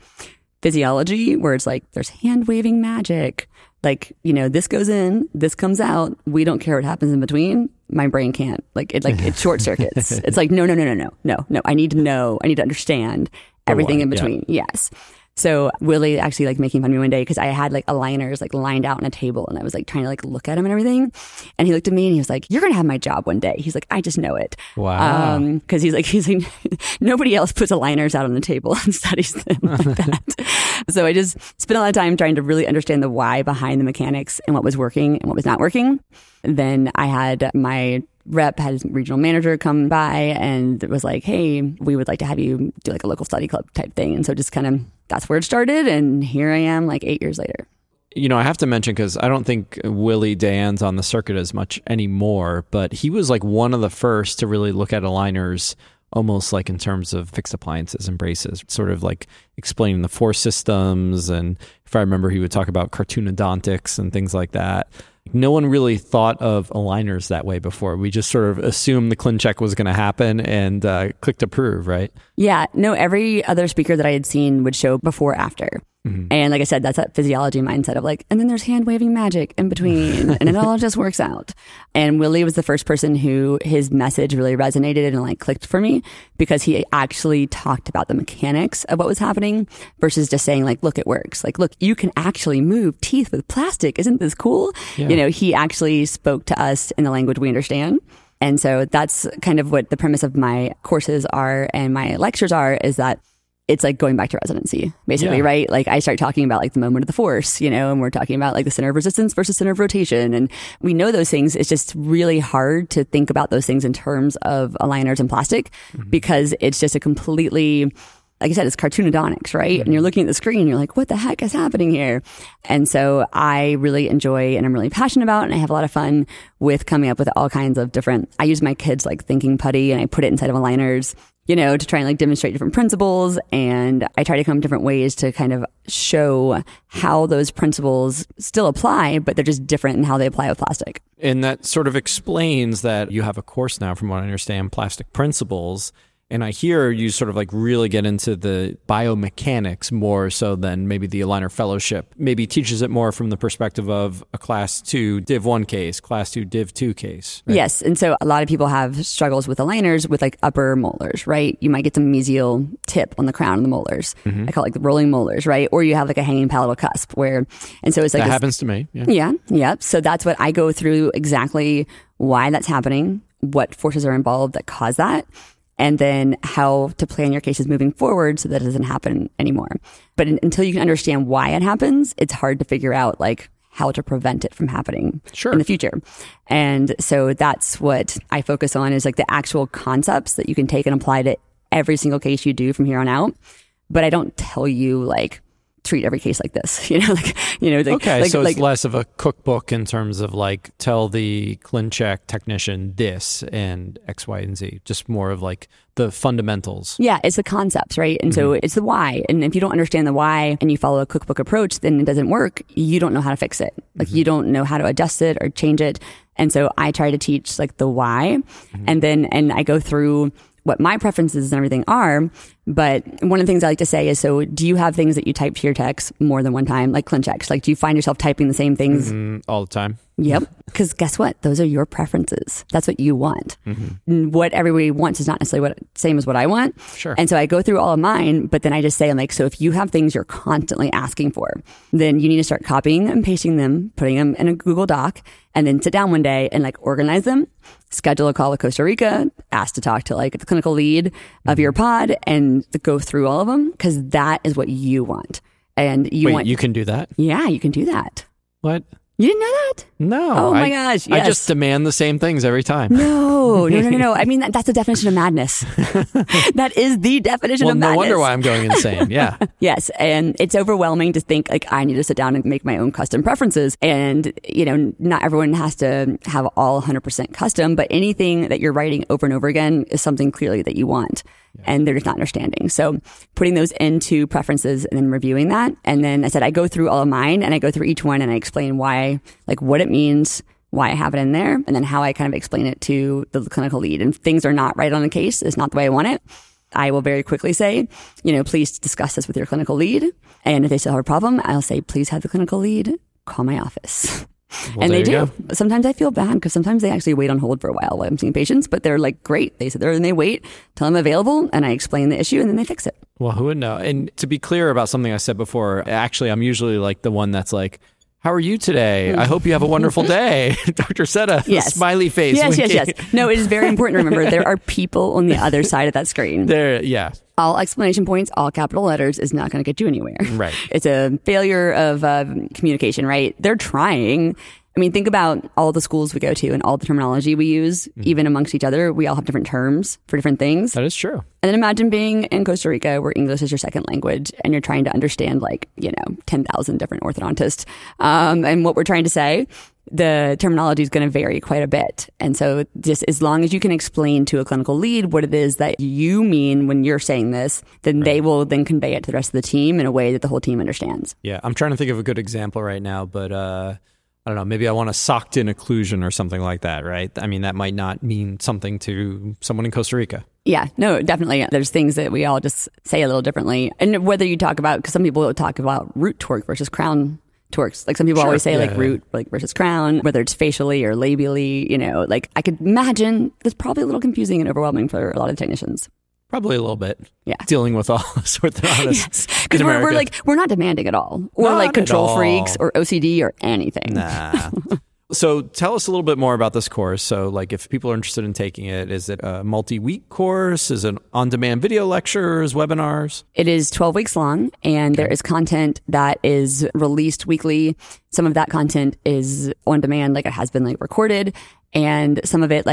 Physiology, where it's like there's hand waving magic. Like, you know, this goes in, this comes out. We don't care what happens in between. My brain can't. It short circuits. It's like, no. I need to know. I need to understand everything in between. Yeah. Yes. So Willie actually like making fun of me one day because I had like aligners like lined out on a table and I was like trying to like look at him and everything. And he looked at me and he was like, you're going to have my job one day. He's like, I just know it. Wow. Because he's like, nobody else puts aligners out on the table and studies them like that. So I just spent a lot of time trying to really understand the why behind the mechanics and what was working and what was not working. And then I had my rep had his regional manager come by and was like, hey, we would like to have you do like a local study club type thing. And so just kind of that's where it started. And here I am like 8 years later. You know, I have to mention, because I don't think Willie Diane's on the circuit as much anymore, but he was like one of the first to really look at aligners almost like in terms of fixed appliances and braces, sort of like explaining the force systems. And if I remember, he would talk about cartoonodontics and things like that. No one really thought of aligners that way before. We just sort of assumed the ClinCheck was going to happen and clicked approve, right? Yeah. No, every other speaker that I had seen would show before, after. Mm-hmm. And like I said, that's that physiology mindset of like, and then there's hand waving magic in between and it all just works out. And Willie was the first person who his message really resonated and like clicked for me because he actually talked about the mechanics of what was happening versus just saying like, look, it works. Like, look, you can actually move teeth with plastic. Isn't this cool? Yeah. You know, he actually spoke to us in the language we understand. And so that's kind of what the premise of my courses are and my lectures are, is that it's like going back to residency, basically, right? Like I start talking about like the moment of the force, you know, and we're talking about like the center of resistance versus center of rotation. And we know those things. It's just really hard to think about those things in terms of aligners and plastic because it's just a completely, like I said, it's cartoonodontics, right? And you're looking at the screen, you're like, what the heck is happening here? And so I really enjoy and I'm really passionate about, and I have a lot of fun with coming up with all kinds of different, I use my kids like thinking putty and I put it inside of aligners, you know, to try and like demonstrate different principles. And I try to come different ways to kind of show how those principles still apply, but they're just different in how they apply with plastic. And that sort of explains that you have a course now, from what I understand, Plastic Principles. And I hear you sort of like really get into the biomechanics more so than maybe the aligner fellowship, maybe teaches it more from the perspective of a class 2 div 1 case, class 2 div 2 case. Right? Yes. And so a lot of people have struggles with aligners with like upper molars, right? You might get some mesial tip on the crown of the molars. Mm-hmm. I call it like the rolling molars, right? Or you have like a hanging palatal cusp where, and so it's like. That happens to me. Yeah. So that's what I go through, exactly why that's happening, what forces are involved that cause that. And then how to plan your cases moving forward so that it doesn't happen anymore. But until you can understand why it happens, it's hard to figure out like how to prevent it from happening in the future. And so that's what I focus on, is like the actual concepts that you can take and apply to every single case you do from here on out. But I don't tell you like treat every case like this, okay, so it's less of a cookbook in terms of like, tell the ClinCheck technician this and X, Y, and Z, just more of like the fundamentals. Yeah, it's the concepts, right? And so it's the why. And if you don't understand the why and you follow a cookbook approach, then it doesn't work. You don't know how to fix it. Like you don't know how to adjust it or change it. And so I try to teach like the why, and I go through what my preferences and everything are. But one of the things I like to say is, so do you have things that you type to your text more than one time, like ClinCheck? Like, do you find yourself typing the same things all the time? Yep. Because guess what? Those are your preferences. That's what you want. What everybody wants is not necessarily same as what I want. Sure. And so I go through all of mine, but then I just say, I'm like, so if you have things you're constantly asking for, then you need to start copying and pasting them, putting them in a Google Doc, and then sit down one day and like organize them, schedule a call with Costa Rica, ask to talk to like the clinical lead of your pod, and go through all of them, because that is what you want. And you you can do that? Yeah, you can do that. What? You didn't know that? No. Oh my gosh. Yes. I just demand the same things every time. No. I mean, that's the definition of madness. That is the definition of madness. No wonder why I'm going insane. Yeah. Yes. And it's overwhelming to think like, I need to sit down and make my own custom preferences. And, you know, not everyone has to have all 100% custom, but anything that you're writing over and over again is something clearly that you want. Yeah. And they're just not understanding. So putting those into preferences and then reviewing that. And then I said, I go through all of mine and I go through each one and I explain why, like what it means, why I have it in there, and then how I kind of explain it to the clinical lead. And if things are not right on the case, it's not the way I want it, I will very quickly say, you know, please discuss this with your clinical lead. And if they still have a problem, I'll say, please have the clinical lead call my office. Well, and they do. Go. Sometimes I feel bad because sometimes they actually wait on hold for a while I'm seeing patients, but they're like, great. They sit there and they wait till I'm available and I explain the issue and then they fix it. Well, who would know? And to be clear about something I said before, actually, I'm usually like the one that's like, how are you today? I hope you have a wonderful day. Dr. Setta, yes. Smiley face. Yes, winking. Yes. No, it is very important to remember there are people on the other side of that screen. There, yeah. All exclamation points, all capital letters is not going to get you anywhere. Right. It's a failure of communication, right? They're trying. I mean, think about all the schools we go to and all the terminology we use, even amongst each other. We all have different terms for different things. That is true. And then imagine being in Costa Rica where English is your second language and you're trying to understand 10,000 different orthodontists and what we're trying to say. The terminology is going to vary quite a bit. And so just as long as you can explain to a clinical lead what it is that you mean when you're saying this, then they will then convey it to the rest of the team in a way that the whole team understands. Yeah. I'm trying to think of a good example right now, but... I don't know, maybe I want a socked-in occlusion or something like that, right? I mean, that might not mean something to someone in Costa Rica. Yeah, no, definitely. There's things that we all just say a little differently. And whether you talk about, because some people will talk about root torque versus crown torques. Like some people always say root versus crown, whether it's facially or labially, I could imagine that's probably a little confusing and overwhelming for a lot of technicians. Probably a little bit. Yeah. Dealing with all sorts of honest. Because we're not demanding at all. We're like control freaks or OCD or anything. Nah. So tell us a little bit more about this course. So if people are interested in taking it, is it a multi-week course? Is it on-demand video lectures, webinars? It is 12 weeks long, and there is content that is released weekly. Some of that content is on-demand, it has been recorded, and some of it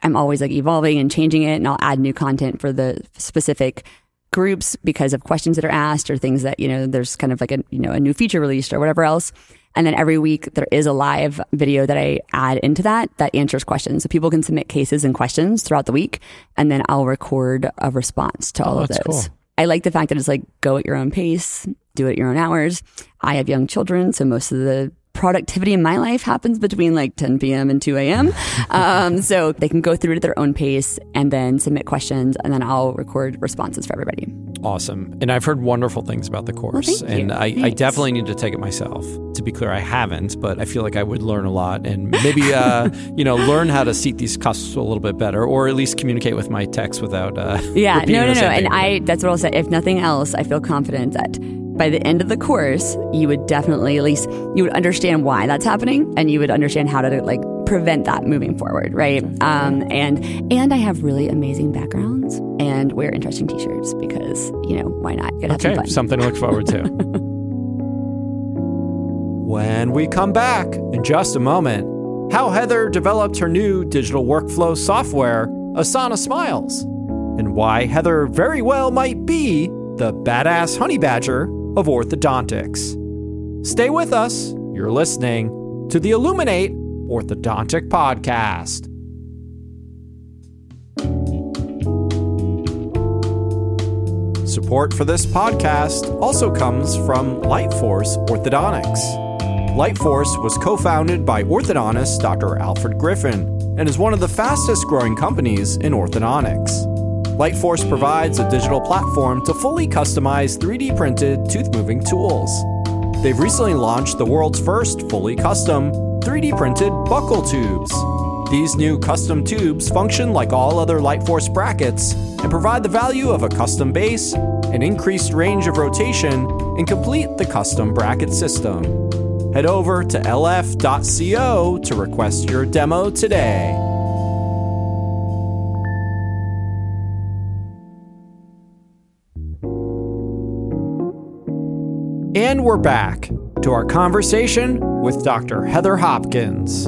I'm always evolving and changing it, and I'll add new content for the specific groups because of questions that are asked or things that, there's kind of a new feature released or whatever else. And then every week there is a live video that I add into that answers questions. So people can submit cases and questions throughout the week, and then I'll record a response to all of those. Cool. I like the fact that it's go at your own pace, do it at your own hours. I have young children, so most of the productivity in my life happens between 10 p.m. and 2 a.m. So they can go through at their own pace and then submit questions, and then I'll record responses for everybody. Awesome. And I've heard wonderful things about the course. Well, and I definitely need to take it myself. To be clear, I haven't, but I feel like I would learn a lot and maybe, learn how to seat these cusps a little bit better, or at least communicate with my text without no. And that's what I'll say. If nothing else, I feel confident that by the end of the course, you would definitely you would understand why that's happening, and you would understand how to prevent that moving forward, right? And I have really amazing backgrounds and wear interesting t-shirts because, why not? Gotta have some fun. Something to look forward to. When we come back in just a moment, how Heather developed her new digital workflow software, Asana Smiles, and why Heather very well might be the badass honey badger of orthodontics. Stay with us. You're listening to the Illuminate Orthodontic Podcast. Support for this podcast also comes from Light Force Orthodontics. Light Force was co-founded by orthodontist Dr. Alfred Griffin and is one of the fastest-growing companies in orthodontics. Light Force provides a digital platform to fully customize 3D-printed tooth-moving tools. They've recently launched the world's first fully custom 3D-printed buccal tubes. These new custom tubes function like all other Light Force brackets and provide the value of a custom base, an increased range of rotation, and complete the custom bracket system. Head over to lf.co to request your demo today. And we're back to our conversation with Dr. Heather Hopkins.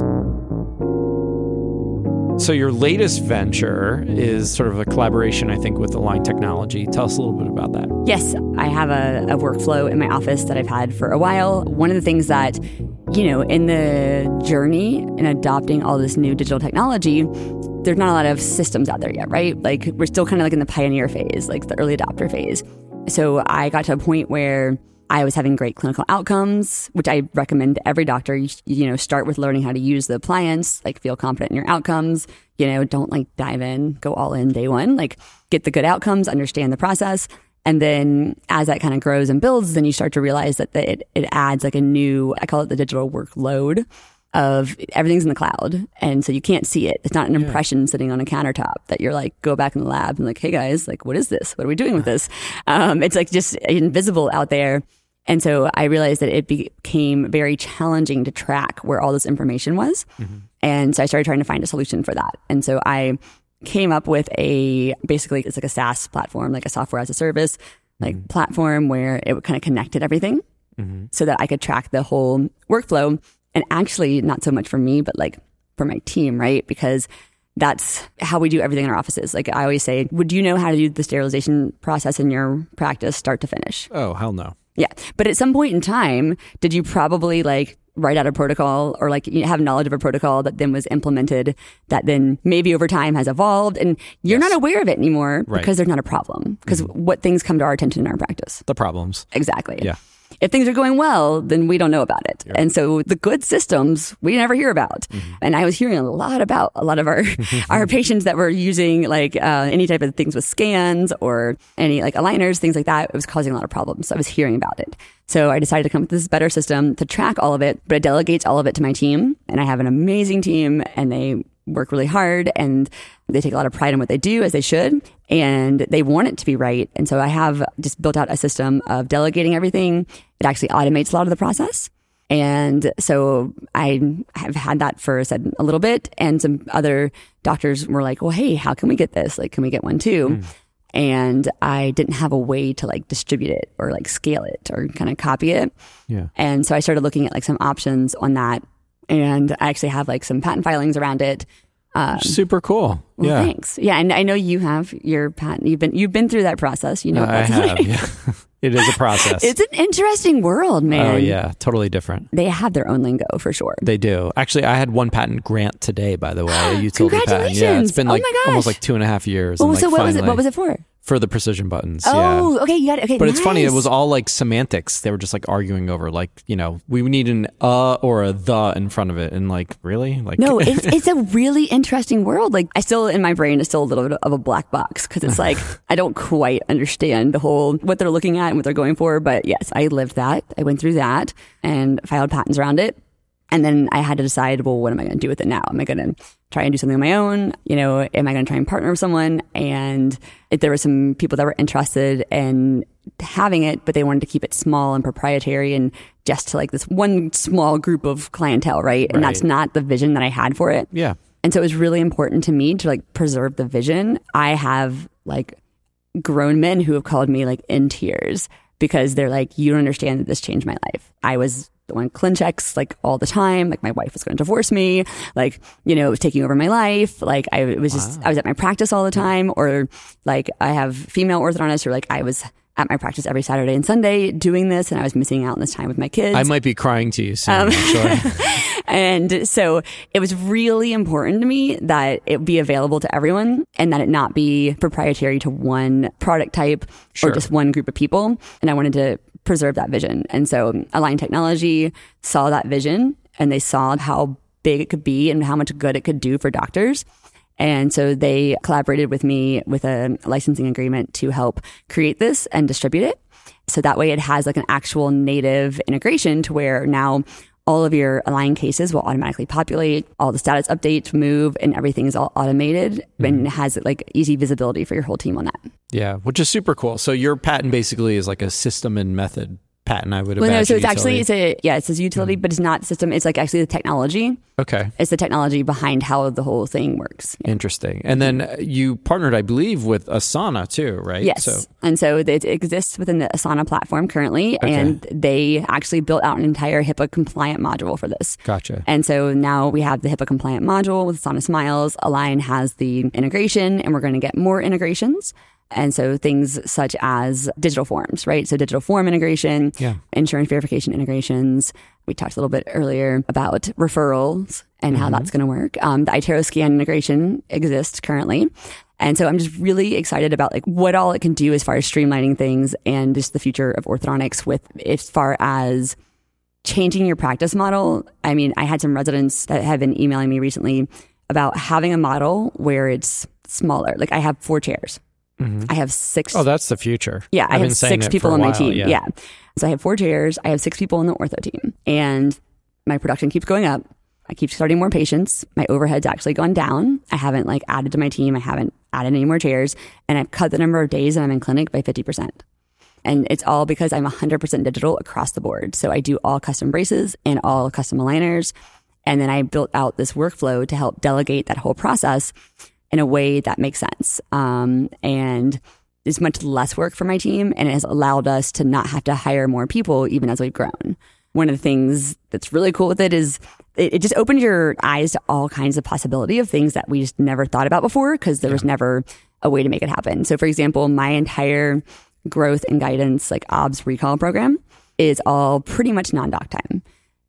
So your latest venture is sort of a collaboration, I think, with Align Technology. Tell us a little bit about that. Yes, I have a workflow in my office that I've had for a while. One of the things that, you know, in the journey in adopting all this new digital technology, there's not a lot of systems out there yet, right? Like, we're still kind of like in the pioneer phase, like the early adopter phase. So I got to a point where I was having great clinical outcomes, which I recommend every doctor. You know, start with learning how to use the appliance, like feel confident in your outcomes. You know, don't like dive in, go all in day one, like get the good outcomes, understand the process. And then as that kind of grows and builds, then you start to realize that it adds like a new, I call it the digital workload of everything's in the cloud. And so you can't see it. It's not an impression sitting on a countertop that you're like, go back in the lab and like, hey guys, like, what is this? What are we doing with this? It's like just invisible out there. And so I realized that it became very challenging to track where all this information was. Mm-hmm. And so I started trying to find a solution for that. And so I came up with basically it's like a SaaS platform, like a software as a service, like platform where it kind of connected everything so that I could track the whole workflow. And actually not so much for me, but like for my team, right? Because that's how we do everything in our offices. Like I always say, would you know how to do the sterilization process in your practice start to finish? Oh, hell no. Yeah. But at some point in time, did you probably like write out a protocol or like have knowledge of a protocol that then was implemented that then maybe over time has evolved and you're not aware of it anymore because there's not a problem because what things come to our attention in our practice? The problems. Exactly. Yeah. If things are going well, then we don't know about it. Yep. And so the good systems we never hear about. Mm-hmm. And I was hearing a lot about a lot of our, our patients that were using like any type of things with scans or any like aligners, things like that. It was causing a lot of problems. So I was hearing about it. So I decided to come up with this better system to track all of it, but it delegates all of it to my team. And I have an amazing team and they work really hard and they take a lot of pride in what they do, as they should, and they want it to be right. And so I have just built out a system of delegating everything. It actually automates a lot of the process. And so I have had that for a little bit, and some other doctors were like, well, hey, how can we get this? Like, can we get one too? And I didn't have a way to like distribute it or like scale it or kind of copy it. Yeah. And so I started looking at like some options on that. And I actually have like some patent filings around it. Super cool. Well, yeah. Thanks. Yeah. And I know you have your patent. You've been through that process. You know, I have. Like. Yeah. It is a process. It's an interesting world, man. Oh yeah. Totally different. They have their own lingo for sure. They do. Actually, I had one patent grant today, by the way. A utility patent. Yeah. It's been like almost like 2.5 years. Well, so what was it? What was it for? For the precision buttons. Oh, yeah. Okay. You got it. Okay. But nice. It's funny. It was all like semantics. They were just like arguing over like, you know, we need an or a the in front of it. And like, really? Like, no, it's a really interesting world. Like I still, in my brain, it's still a little bit of a black box because it's like, I don't quite understand the whole, what they're looking at and what they're going for. But yes, I lived that. I went through that and filed patents around it. And then I had to decide, well, what am I going to do with it now? Am I going to try and do something on my own? You know, am I going to try and partner with someone? And there were some people that were interested in having it, but they wanted to keep it small and proprietary and just to like this one small group of clientele, right? And that's not the vision that I had for it. Yeah. And so it was really important to me to like preserve the vision. I have like grown men who have called me like in tears because they're like, you don't understand that this changed my life. I was on ClinCheck like all the time, like my wife was going to divorce me, like, you know, it was taking over my life, like I was just I was at my practice all the time. Or like I have female orthodontists who are like, I was at my practice every Saturday and Sunday doing this, and I was missing out on this time with my kids. I might be crying to you soon, I'm sure. And so it was really important to me that it be available to everyone and that it not be proprietary to one product type or just one group of people. And I wanted to preserve that vision. And so Align Technology saw that vision, and they saw how big it could be and how much good it could do for doctors. And so they collaborated with me with a licensing agreement to help create this and distribute it. So that way it has like an actual native integration to where now all of your Align cases will automatically populate, all the status updates move, and everything is all automated and has like easy visibility for your whole team on that. Yeah, which is super cool. So your patent basically is like a system and method patent, I would imagine. Well, no, so it's utility. It's a utility, but it's not system. It's like actually the technology. Okay. It's the technology behind how the whole thing works. Yeah. Interesting. And then you partnered, I believe, with Asana too, right? Yes. So it exists within the Asana platform currently, and they actually built out an entire HIPAA compliant module for this. Gotcha. And so now we have the HIPAA compliant module with Asana Smiles. Align has the integration, and we're going to get more integrations. And so things such as digital forms, right? So digital form integration, insurance verification integrations. We talked a little bit earlier about referrals and how that's going to work. The iTero scan integration exists currently. And so I'm just really excited about like what all it can do as far as streamlining things and just the future of orthodontics with as far as changing your practice model. I mean, I had some residents that have been emailing me recently about having a model where it's smaller. Like I have 4 chairs. I have 6. Oh, that's the future. Yeah, I have 6 people on my team. Yeah. So I have 4 chairs. I have 6 people on the ortho team. And my production keeps going up. I keep starting more patients. My overhead's actually gone down. I haven't like added to my team. I haven't added any more chairs. And I've cut the number of days that I'm in clinic by 50%. And it's all because I'm 100% digital across the board. So I do all custom braces and all custom aligners. And then I built out this workflow to help delegate that whole process in a way that makes sense. And it's much less work for my team, and it has allowed us to not have to hire more people even as we've grown. One of the things that's really cool with it is it just opened your eyes to all kinds of possibility of things that we just never thought about before because there was never a way to make it happen. So for example, my entire growth and guidance, like OBS recall program, is all pretty much non-doc time.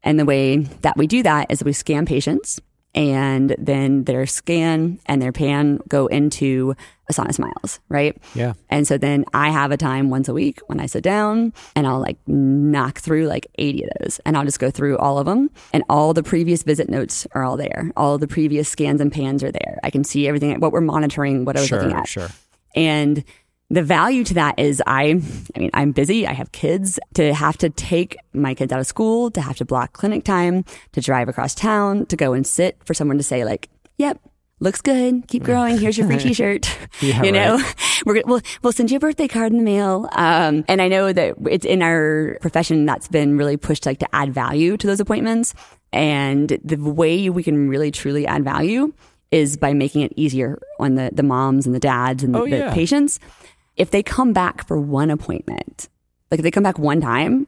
And the way that we do that is we scan patients, and then their scan and their pan go into Asana Smiles, right? Yeah. And so then I have a time once a week when I sit down, and I'll like knock through like 80 of those, and I'll just go through all of them, and all the previous visit notes are all there. All the previous scans and pans are there. I can see everything, what we're monitoring, what I was looking at. Sure. And the value to that is I mean, I'm busy. I have kids. To have to take my kids out of school, to have to block clinic time, to drive across town, to go and sit for someone to say like, yep, looks good. Keep growing. Here's your free t-shirt. We'll send you a birthday card in the mail. And I know that it's in our profession that's been really pushed like to add value to those appointments. And the way we can really truly add value is by making it easier on the moms and the dads and the patients. If they come back for one appointment, like if they come back one time,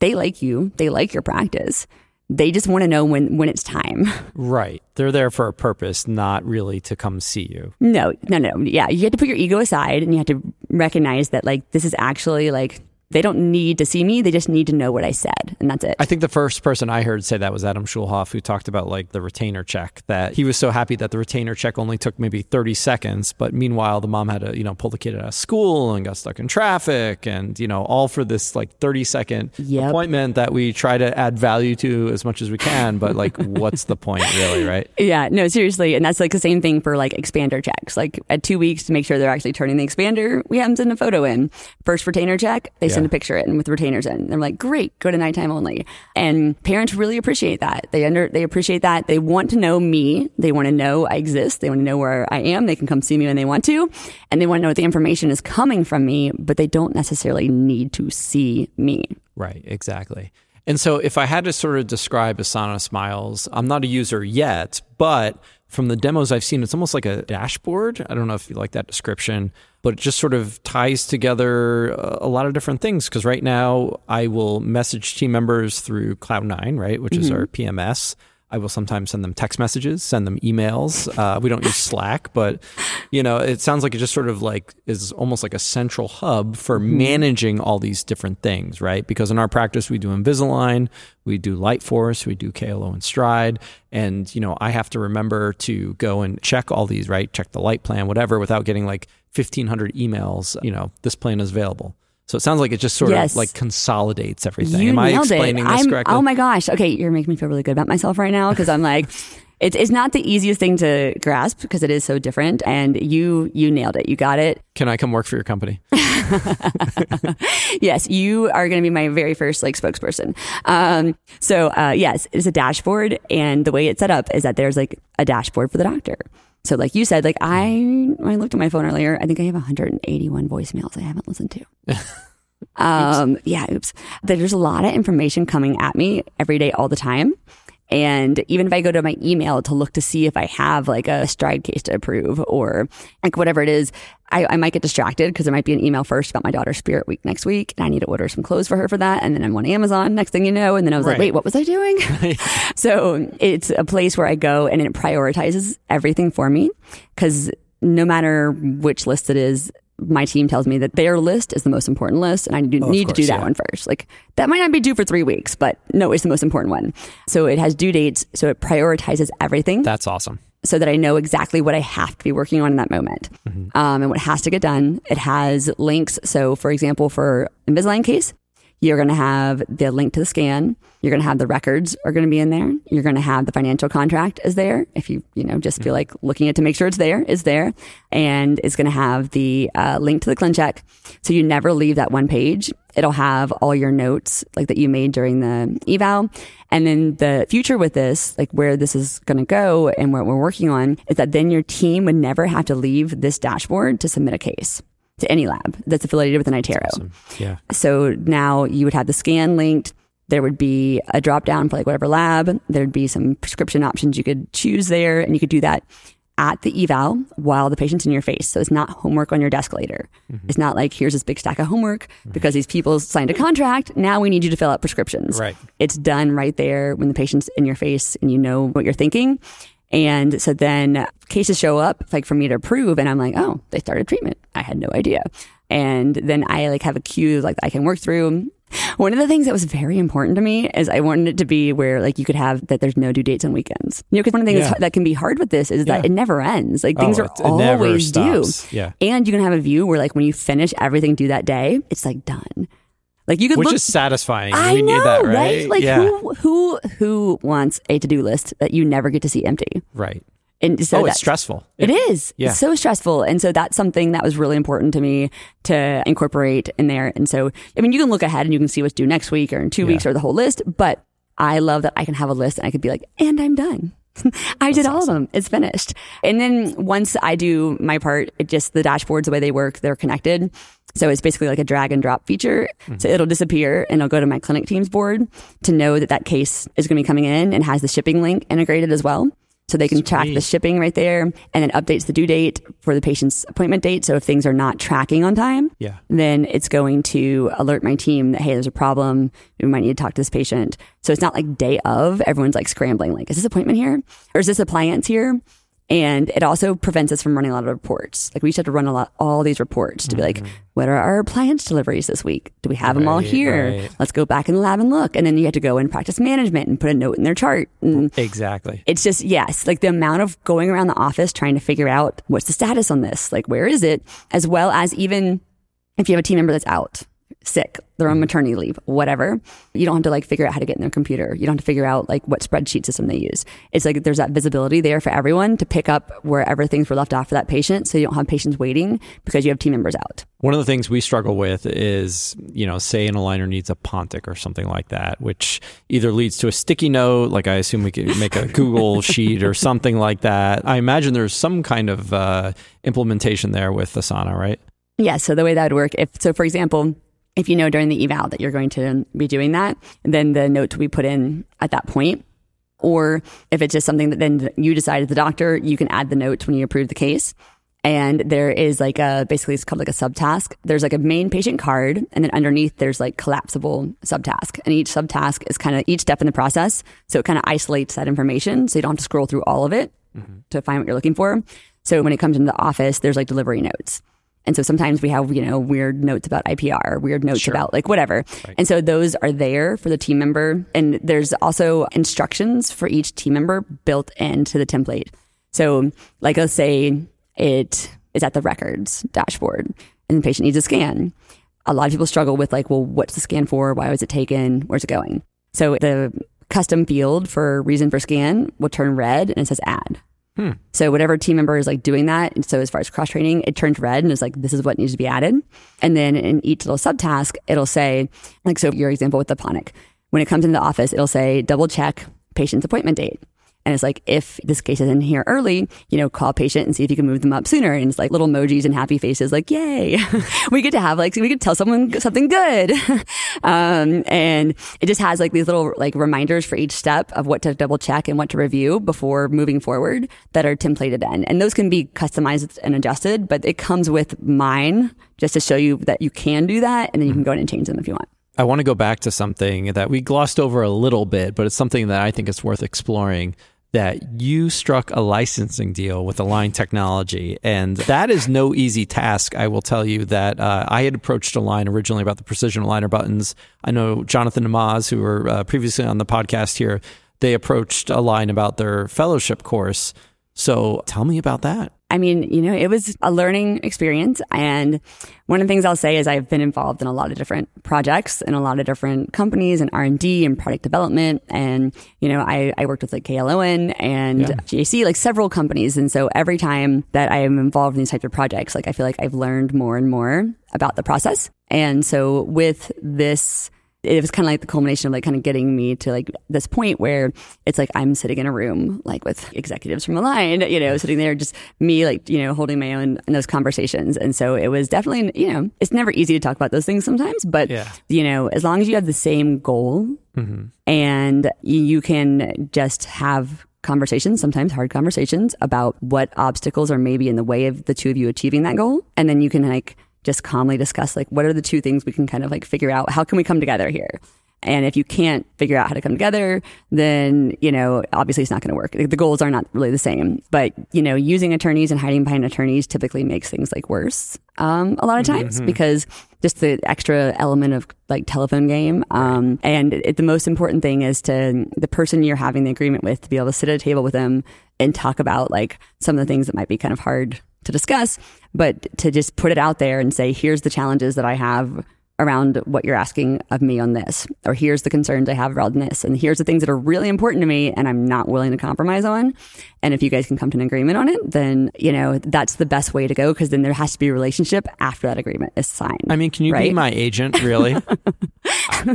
they like you, they like your practice. They just want to know when it's time. Right. They're there for a purpose, not really to come see you. No. Yeah. You have to put your ego aside, and you have to recognize that like this is actually like they don't need to see me. They just need to know what I said. And that's it. I think the first person I heard say that was Adam Schulhoff, who talked about like the retainer check, that he was so happy that the retainer check only took maybe 30 seconds. But meanwhile, the mom had to, pull the kid out of school and got stuck in traffic and, all for this like 30-second appointment that we try to add value to as much as we can. But like, what's the point really, right? Yeah, no, seriously. And that's like the same thing for like expander checks, like at 2 weeks to make sure they're actually turning the expander. We haven't sent a photo in. First retainer check, they send a picture in with retainers in. They're like, great, go to nighttime only. And parents really appreciate that. They appreciate that. They want to know me. They want to know I exist. They want to know where I am. They can come see me when they want to. And they want to know what the information is coming from me, but they don't necessarily need to see me. Right, exactly. And so if I had to sort of describe Asana Smiles, I'm not a user yet, but from the demos I've seen, it's almost like a dashboard. I don't know if you like that description, but it just sort of ties together a lot of different things. Because right now I will message team members through Cloud9, right, which is our PMS. I will sometimes send them text messages, send them emails. We don't use Slack, but you know, it sounds like it just sort of like is almost like a central hub for managing all these different things, right? Because in our practice, we do Invisalign, we do Light Force, we do KLO and Stride. And, you know, I have to remember to go and check all these, right? Check the light plan, whatever, without getting like 1,500 emails, you know, this plan is available. So it sounds like it just sort of like consolidates everything. You Am I explaining this correctly? Oh my gosh. Okay, you're making me feel really good about myself right now because I'm like, it's not the easiest thing to grasp because it is so different. And you nailed it. You got it. Can I come work for your company? Yes, you are going to be my very first like spokesperson. Yes, it's a dashboard. And the way it's set up is that there's like a dashboard for the doctor. So like you said, like I looked at my phone earlier, I think I have 181 voicemails I haven't listened to. Oops. There's a lot of information coming at me every day, all the time. And even if I go to my email to look to see if I have like a Stride case to approve or like whatever it is, I might get distracted because there might be an email first about my daughter's Spirit Week next week. And I need to order some clothes for her for that. And then I'm on Amazon next thing you know. And then I was like, wait, what was I doing? So it's a place where I go and it prioritizes everything for me because no matter which list it is, my team tells me that their list is the most important list and I need to do that one first. Like that might not be due for 3 weeks, but no, it's the most important one. So it has due dates. So it prioritizes everything. That's awesome. So that I know exactly what I have to be working on in that moment and what has to get done. It has links. So for example, for Invisalign case, you're going to have the link to the scan. You're going to have the records are going to be in there. You're going to have the financial contract is there. If you just feel like looking at to make sure it's there, is there. And it's going to have the link to the ClinCheck. So you never leave that one page. It'll have all your notes like that you made during the eval. And then the future with this, like where this is going to go and what we're working on is that then your team would never have to leave this dashboard to submit a case to any lab that's affiliated with an iTero. Awesome. Yeah. So now you would have the scan linked. There would be a drop down for like whatever lab. There'd be some prescription options you could choose there. And you could do that at the eval while the patient's in your face. So it's not homework on your desk later. Mm-hmm. It's not like, here's this big stack of homework because these people signed a contract. Now we need you to fill out prescriptions. Right. It's done right there when the patient's in your face and you know what you're thinking. And so then cases show up like for me to approve and I'm like, oh, they started treatment. I had no idea. And then I like have a queue like I can work through. One of the things that was very important to me is I wanted it to be where like you could have that there's no due dates on weekends. You know, because one of the things that can be hard with this is that it never ends. Like things are always due. Yeah. And you can have a view where like when you finish everything due that day, it's like done. Like you could which is satisfying. I know, right? Like who wants a to-do list that you never get to see empty? Right. And so it's stressful. It is. Yeah. It's so stressful. And so that's something that was really important to me to incorporate in there. And so, I mean, you can look ahead and you can see what's due next week or in 2 weeks or the whole list. But I love that I can have a list and I could be like, and I'm done. I did all of them. It's finished. And then once I do my part, it just the dashboards, the way they work, they're connected. So it's basically like a drag and drop feature. Mm-hmm. So it'll disappear and it'll go to my clinic team's board to know that that case is going to be coming in and has the shipping link integrated as well. So they can track the shipping right there and then updates the due date for the patient's appointment date. So if things are not tracking on time, then it's going to alert my team that, hey, there's a problem. We might need to talk to this patient. So it's not like day of. Everyone's like scrambling, like, is this appointment here? Or is this appliance here? And it also prevents us from running a lot of reports. Like we used to have to run all these reports to be like, what are our appliance deliveries this week? Do we have them all here? Right. Let's go back in the lab and look. And then you have to go and practice management and put a note in their chart. And exactly. It's just, like the amount of going around the office trying to figure out what's the status on this? Like, where is it? As well as even if you have a team member that's out, sick, they're on maternity leave, whatever. You don't have to like figure out how to get in their computer. You don't have to figure out like what spreadsheet system they use. It's like there's that visibility there for everyone to pick up wherever things were left off for that patient. So you don't have patients waiting because you have team members out. One of the things we struggle with is, you know, say an aligner needs a Pontic or something like that, which either leads to a sticky note, like I assume we could make a Google sheet or something like that. I imagine there's some kind of implementation there with Asana, right? Yeah. So the way that would work, for example, if you know during the eval that you're going to be doing that, then the notes will be put in at that point. Or if it's just something that then you decide as the doctor, you can add the notes when you approve the case. And there is like a, basically it's called like a subtask. There's like a main patient card, and then underneath there's like collapsible subtask. And each subtask is kind of each step in the process. So it kind of isolates that information. So you don't have to scroll through all of it to find what you're looking for. So when it comes into the office, there's like delivery notes. And so sometimes we have, you know, weird notes about IPR, weird notes about like whatever. Right. And so those are there for the team member. And there's also instructions for each team member built into the template. So like, let's say it is at the records dashboard and the patient needs a scan. A lot of people struggle with like, well, what's the scan for? Why was it taken? Where's it going? So the custom field for reason for scan will turn red and it says add. So whatever team member is like doing that. And so as far as cross training, it turns red and it's like, this is what needs to be added. And then in each little subtask, it'll say like, so your example with the ponic, when it comes into the office, it'll say double check patient's appointment date. And it's like, if this case is in here early, you know, call patient and see if you can move them up sooner. And it's like little emojis and happy faces, like, yay, we get to have like, we could tell someone something good. And it just has like these little like reminders for each step of what to double check and what to review before moving forward that are templated in. And those can be customized and adjusted, but it comes with mine just to show you that you can do that. And then you can go in and change them if you want. I want to go back to something that we glossed over a little bit, but it's something that I think is worth exploring, that you struck a licensing deal with Align Technology. And that is no easy task. I will tell you that I had approached Align originally about the precision aligner buttons. I know Jonathan and Maz, who were previously on the podcast here, they approached Align about their fellowship course. So tell me about that. I mean, you know, it was a learning experience. And one of the things I'll say is I've been involved in a lot of different projects and a lot of different companies and R&D and product development. And, you know, I worked with like KLON and GAC, like several companies. And so every time that I am involved in these types of projects, like I feel like I've learned more and more about the process. And so with this, it was kind of like the culmination of like kind of getting me to like this point where it's like I'm sitting in a room like with executives from Align, you know, sitting there just me like, you know, holding my own in those conversations. And so it was definitely, you know, it's never easy to talk about those things sometimes, but, you know, as long as you have the same goal and you can just have conversations, sometimes hard conversations about what obstacles are maybe in the way of the two of you achieving that goal. And then you can like just calmly discuss like, what are the two things we can kind of like figure out? How can we come together here? And if you can't figure out how to come together, then, you know, obviously it's not going to work. The goals are not really the same, but, you know, using attorneys and hiding behind attorneys typically makes things like worse a lot of times because just the extra element of like telephone game. And the most important thing is to the person you're having the agreement with to be able to sit at a table with them and talk about like some of the things that might be kind of hard to discuss, but to just put it out there and say, here's the challenges that I have around what you're asking of me on this, or here's the concerns I have around this, and here's the things that are really important to me and I'm not willing to compromise on. And if you guys can come to an agreement on it, then, you know, that's the best way to go, because then there has to be a relationship after that agreement is signed. I mean, can you be my agent, really?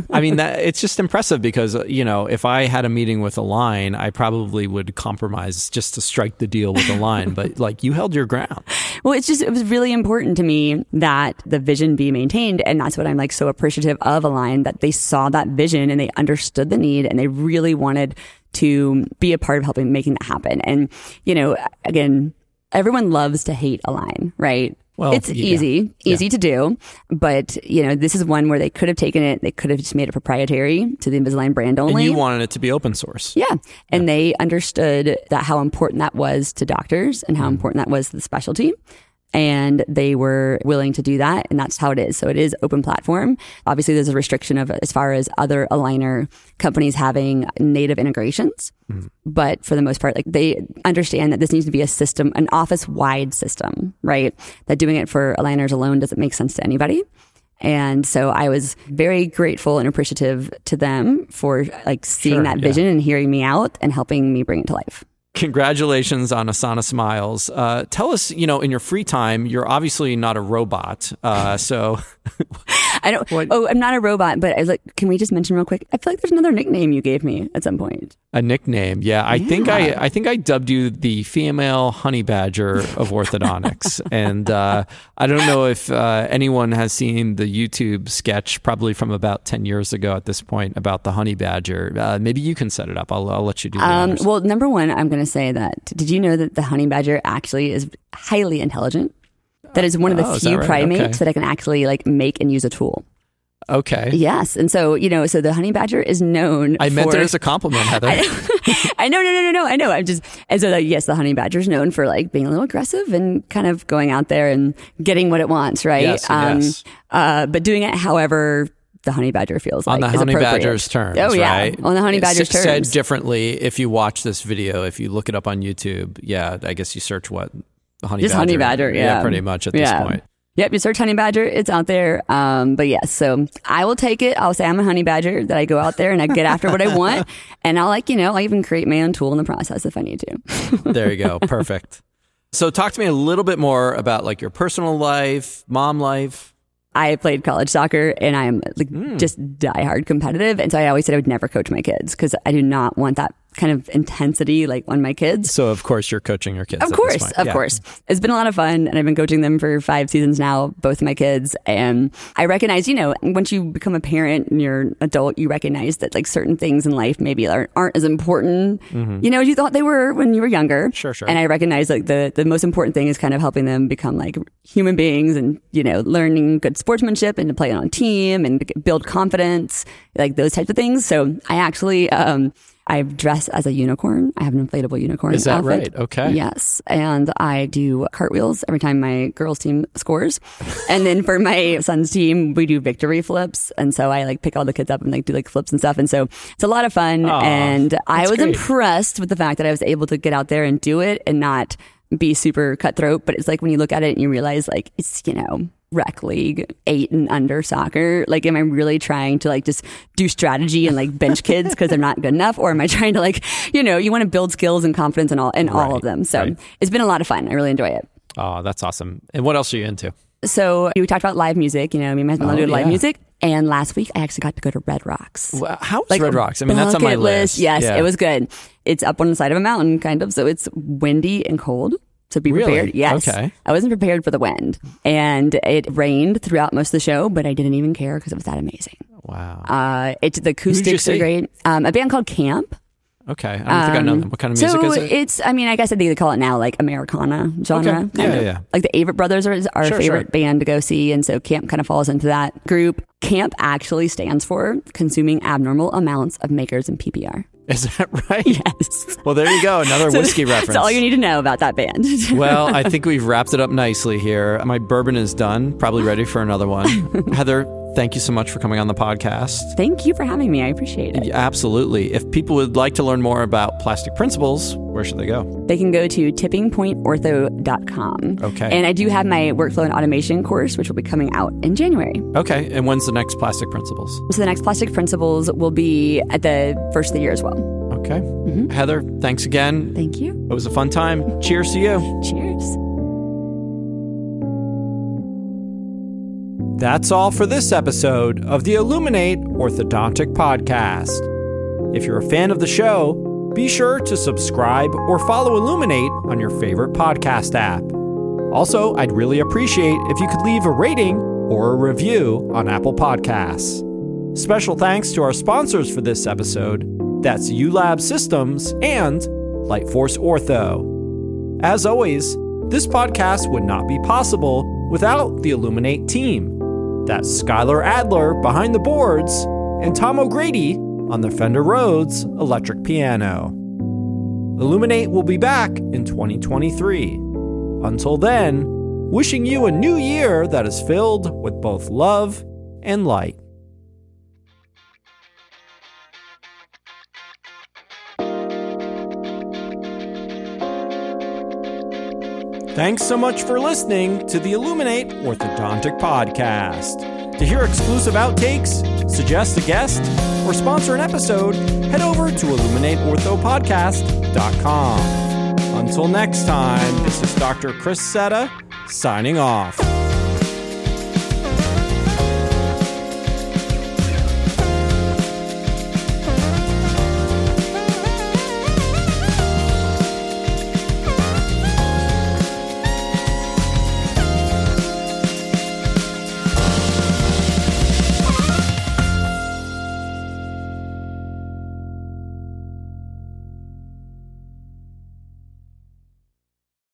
I mean, that it's just impressive because, you know, if I had a meeting with Align, I probably would compromise just to strike the deal with Align, but like you held your ground. Well, it's just, it was really important to me that the vision be maintained, and that's what I'm like so appreciative of Align, that they saw that vision and they understood the need and they really wanted to be a part of helping making that happen. And, you know, again, everyone loves to hate Align, right? Well, it's easy to do, but, you know, this is one where they could have taken it. They could have just made it proprietary to the Invisalign brand only. And you wanted it to be open source. And they understood that how important that was to doctors and how important that was to the specialty. And they were willing to do that. And that's how it is. So it is open platform. Obviously, there's a restriction of as far as other aligner companies having native integrations. But for the most part, like they understand that this needs to be a system, an office-wide system, right? That doing it for aligners alone doesn't make sense to anybody. And so I was very grateful and appreciative to them for like seeing that vision and hearing me out and helping me bring it to life. Congratulations on Asana Smiles. Tell us, you know, in your free time, you're obviously not a robot. So I don't. What? Oh, I'm not a robot, but I was like, can we just mention real quick? I feel like there's another nickname you gave me at some point. A nickname, yeah. I think I dubbed you the female honey badger of orthodontics, and I don't know if anyone has seen the YouTube sketch, probably from about 10 years ago at this point, about the honey badger. Maybe you can set it up. I'll let you do that. Well, number one, I'm going to say that. Did you know that the honey badger actually is highly intelligent? That is one of the few primates that I can actually like make and use a tool. Okay. Yes. And so, you know, so the honey badger is known I meant it as a compliment, Heather. I know, no. I know. I'm just, and so yes, the honey badger is known for like being a little aggressive and kind of going out there and getting what it wants, right? Yes, yes. But doing it however the honey badger feels like. On the honey badger's terms, right? On the honey badger's terms. Said differently, if you watch this video, if you look it up on YouTube, yeah, I guess you search what? Honey just badger. Honey badger, yeah, pretty much at this point. Yep, you search honey badger, it's out there. But yes, so I will take it. I'll say I'm a honey badger, that I go out there and I get after what I want, and I'll like, you know, I even create my own tool in the process if I need to. There you go, perfect. So talk to me a little bit more about like your personal life, mom life. I played college soccer and I'm like just diehard competitive, and so I always said I would never coach my kids because I do not want that kind of intensity like on my kids. So of course you're coaching your kids. Of course. It's been a lot of fun, and I've been coaching them for 5 seasons now, both of my kids. And I recognize, you know, once you become a parent and you're an adult, you recognize that like certain things in life maybe aren't as important, you know, as you thought they were when you were younger. Sure. And I recognize like the most important thing is kind of helping them become like human beings and, you know, learning good sportsmanship and to play on team and build confidence, like those types of things. So I actually, I dress as a unicorn. I have an inflatable unicorn outfit. Is that right? Okay. Yes. And I do cartwheels every time my girls' team scores. And then for my son's team, we do victory flips. And so I like pick all the kids up and like do like flips and stuff. And so it's a lot of fun. Aww, and I was impressed with the fact that I was able to get out there and do it and not be super cutthroat. But it's like when you look at it and you realize like it's, you know, rec league 8 and under soccer, like am I really trying to like just do strategy and like bench kids because they're not good enough, or am I trying to like, you know, you want to build skills and confidence and all of them. So it's been a lot of fun. I really enjoy it. Oh, that's awesome. And what else are you into? So we talked about live music, you know, me and my husband love to do live music. And last week, I actually got to go to Red Rocks. Well, how was like Red Rocks? I mean, that's on my list. Yes, yeah. It was good. It's up on the side of a mountain, kind of. So it's windy and cold. So be prepared. Yes. Okay. I wasn't prepared for the wind. And it rained throughout most of the show, but I didn't even care because it was that amazing. Wow. The acoustics are great. A band called Camp. Okay. I don't think I know them. What kind of music is it? It's, I mean, I guess I think they call it now like Americana genre. Okay. Yeah. Like the Avett Brothers are our favorite band to go see. And so Camp kind of falls into that group. Camp actually stands for consuming abnormal amounts of Makers and PPR. Is that right? Yes. Well, there you go. Another whiskey reference. That's all you need to know about that band. Well, I think we've wrapped it up nicely here. My bourbon is done. Probably ready for another one. Heather, thank you so much for coming on the podcast. Thank you for having me. I appreciate it. Absolutely. If people would like to learn more about Plastic Principles, where should they go? They can go to tippingpointortho.com. Okay. And I do have my workflow and automation course, which will be coming out in January. Okay. And when's the next Plastic Principles? So the next Plastic Principles will be at the first of the year as well. Okay. Mm-hmm. Heather, thanks again. Thank you. It was a fun time. Cheers to you. Cheers. That's all for this episode of the Illuminate Orthodontic Podcast. If you're a fan of the show, be sure to subscribe or follow Illuminate on your favorite podcast app. Also, I'd really appreciate if you could leave a rating or a review on Apple Podcasts. Special thanks to our sponsors for this episode. That's ULab Systems and Light Force Ortho. As always, this podcast would not be possible without the Illuminate team. That's Skylar Adler behind the boards and Tom O'Grady on the Fender Rhodes electric piano. Illuminate will be back in 2023. Until then, wishing you a new year that is filled with both love and light. Thanks so much for listening to the Illuminate Orthodontic Podcast. To hear exclusive outtakes, suggest a guest, or sponsor an episode, head over to illuminateorthopodcast.com. Until next time, this is Dr. Chris Setta signing off.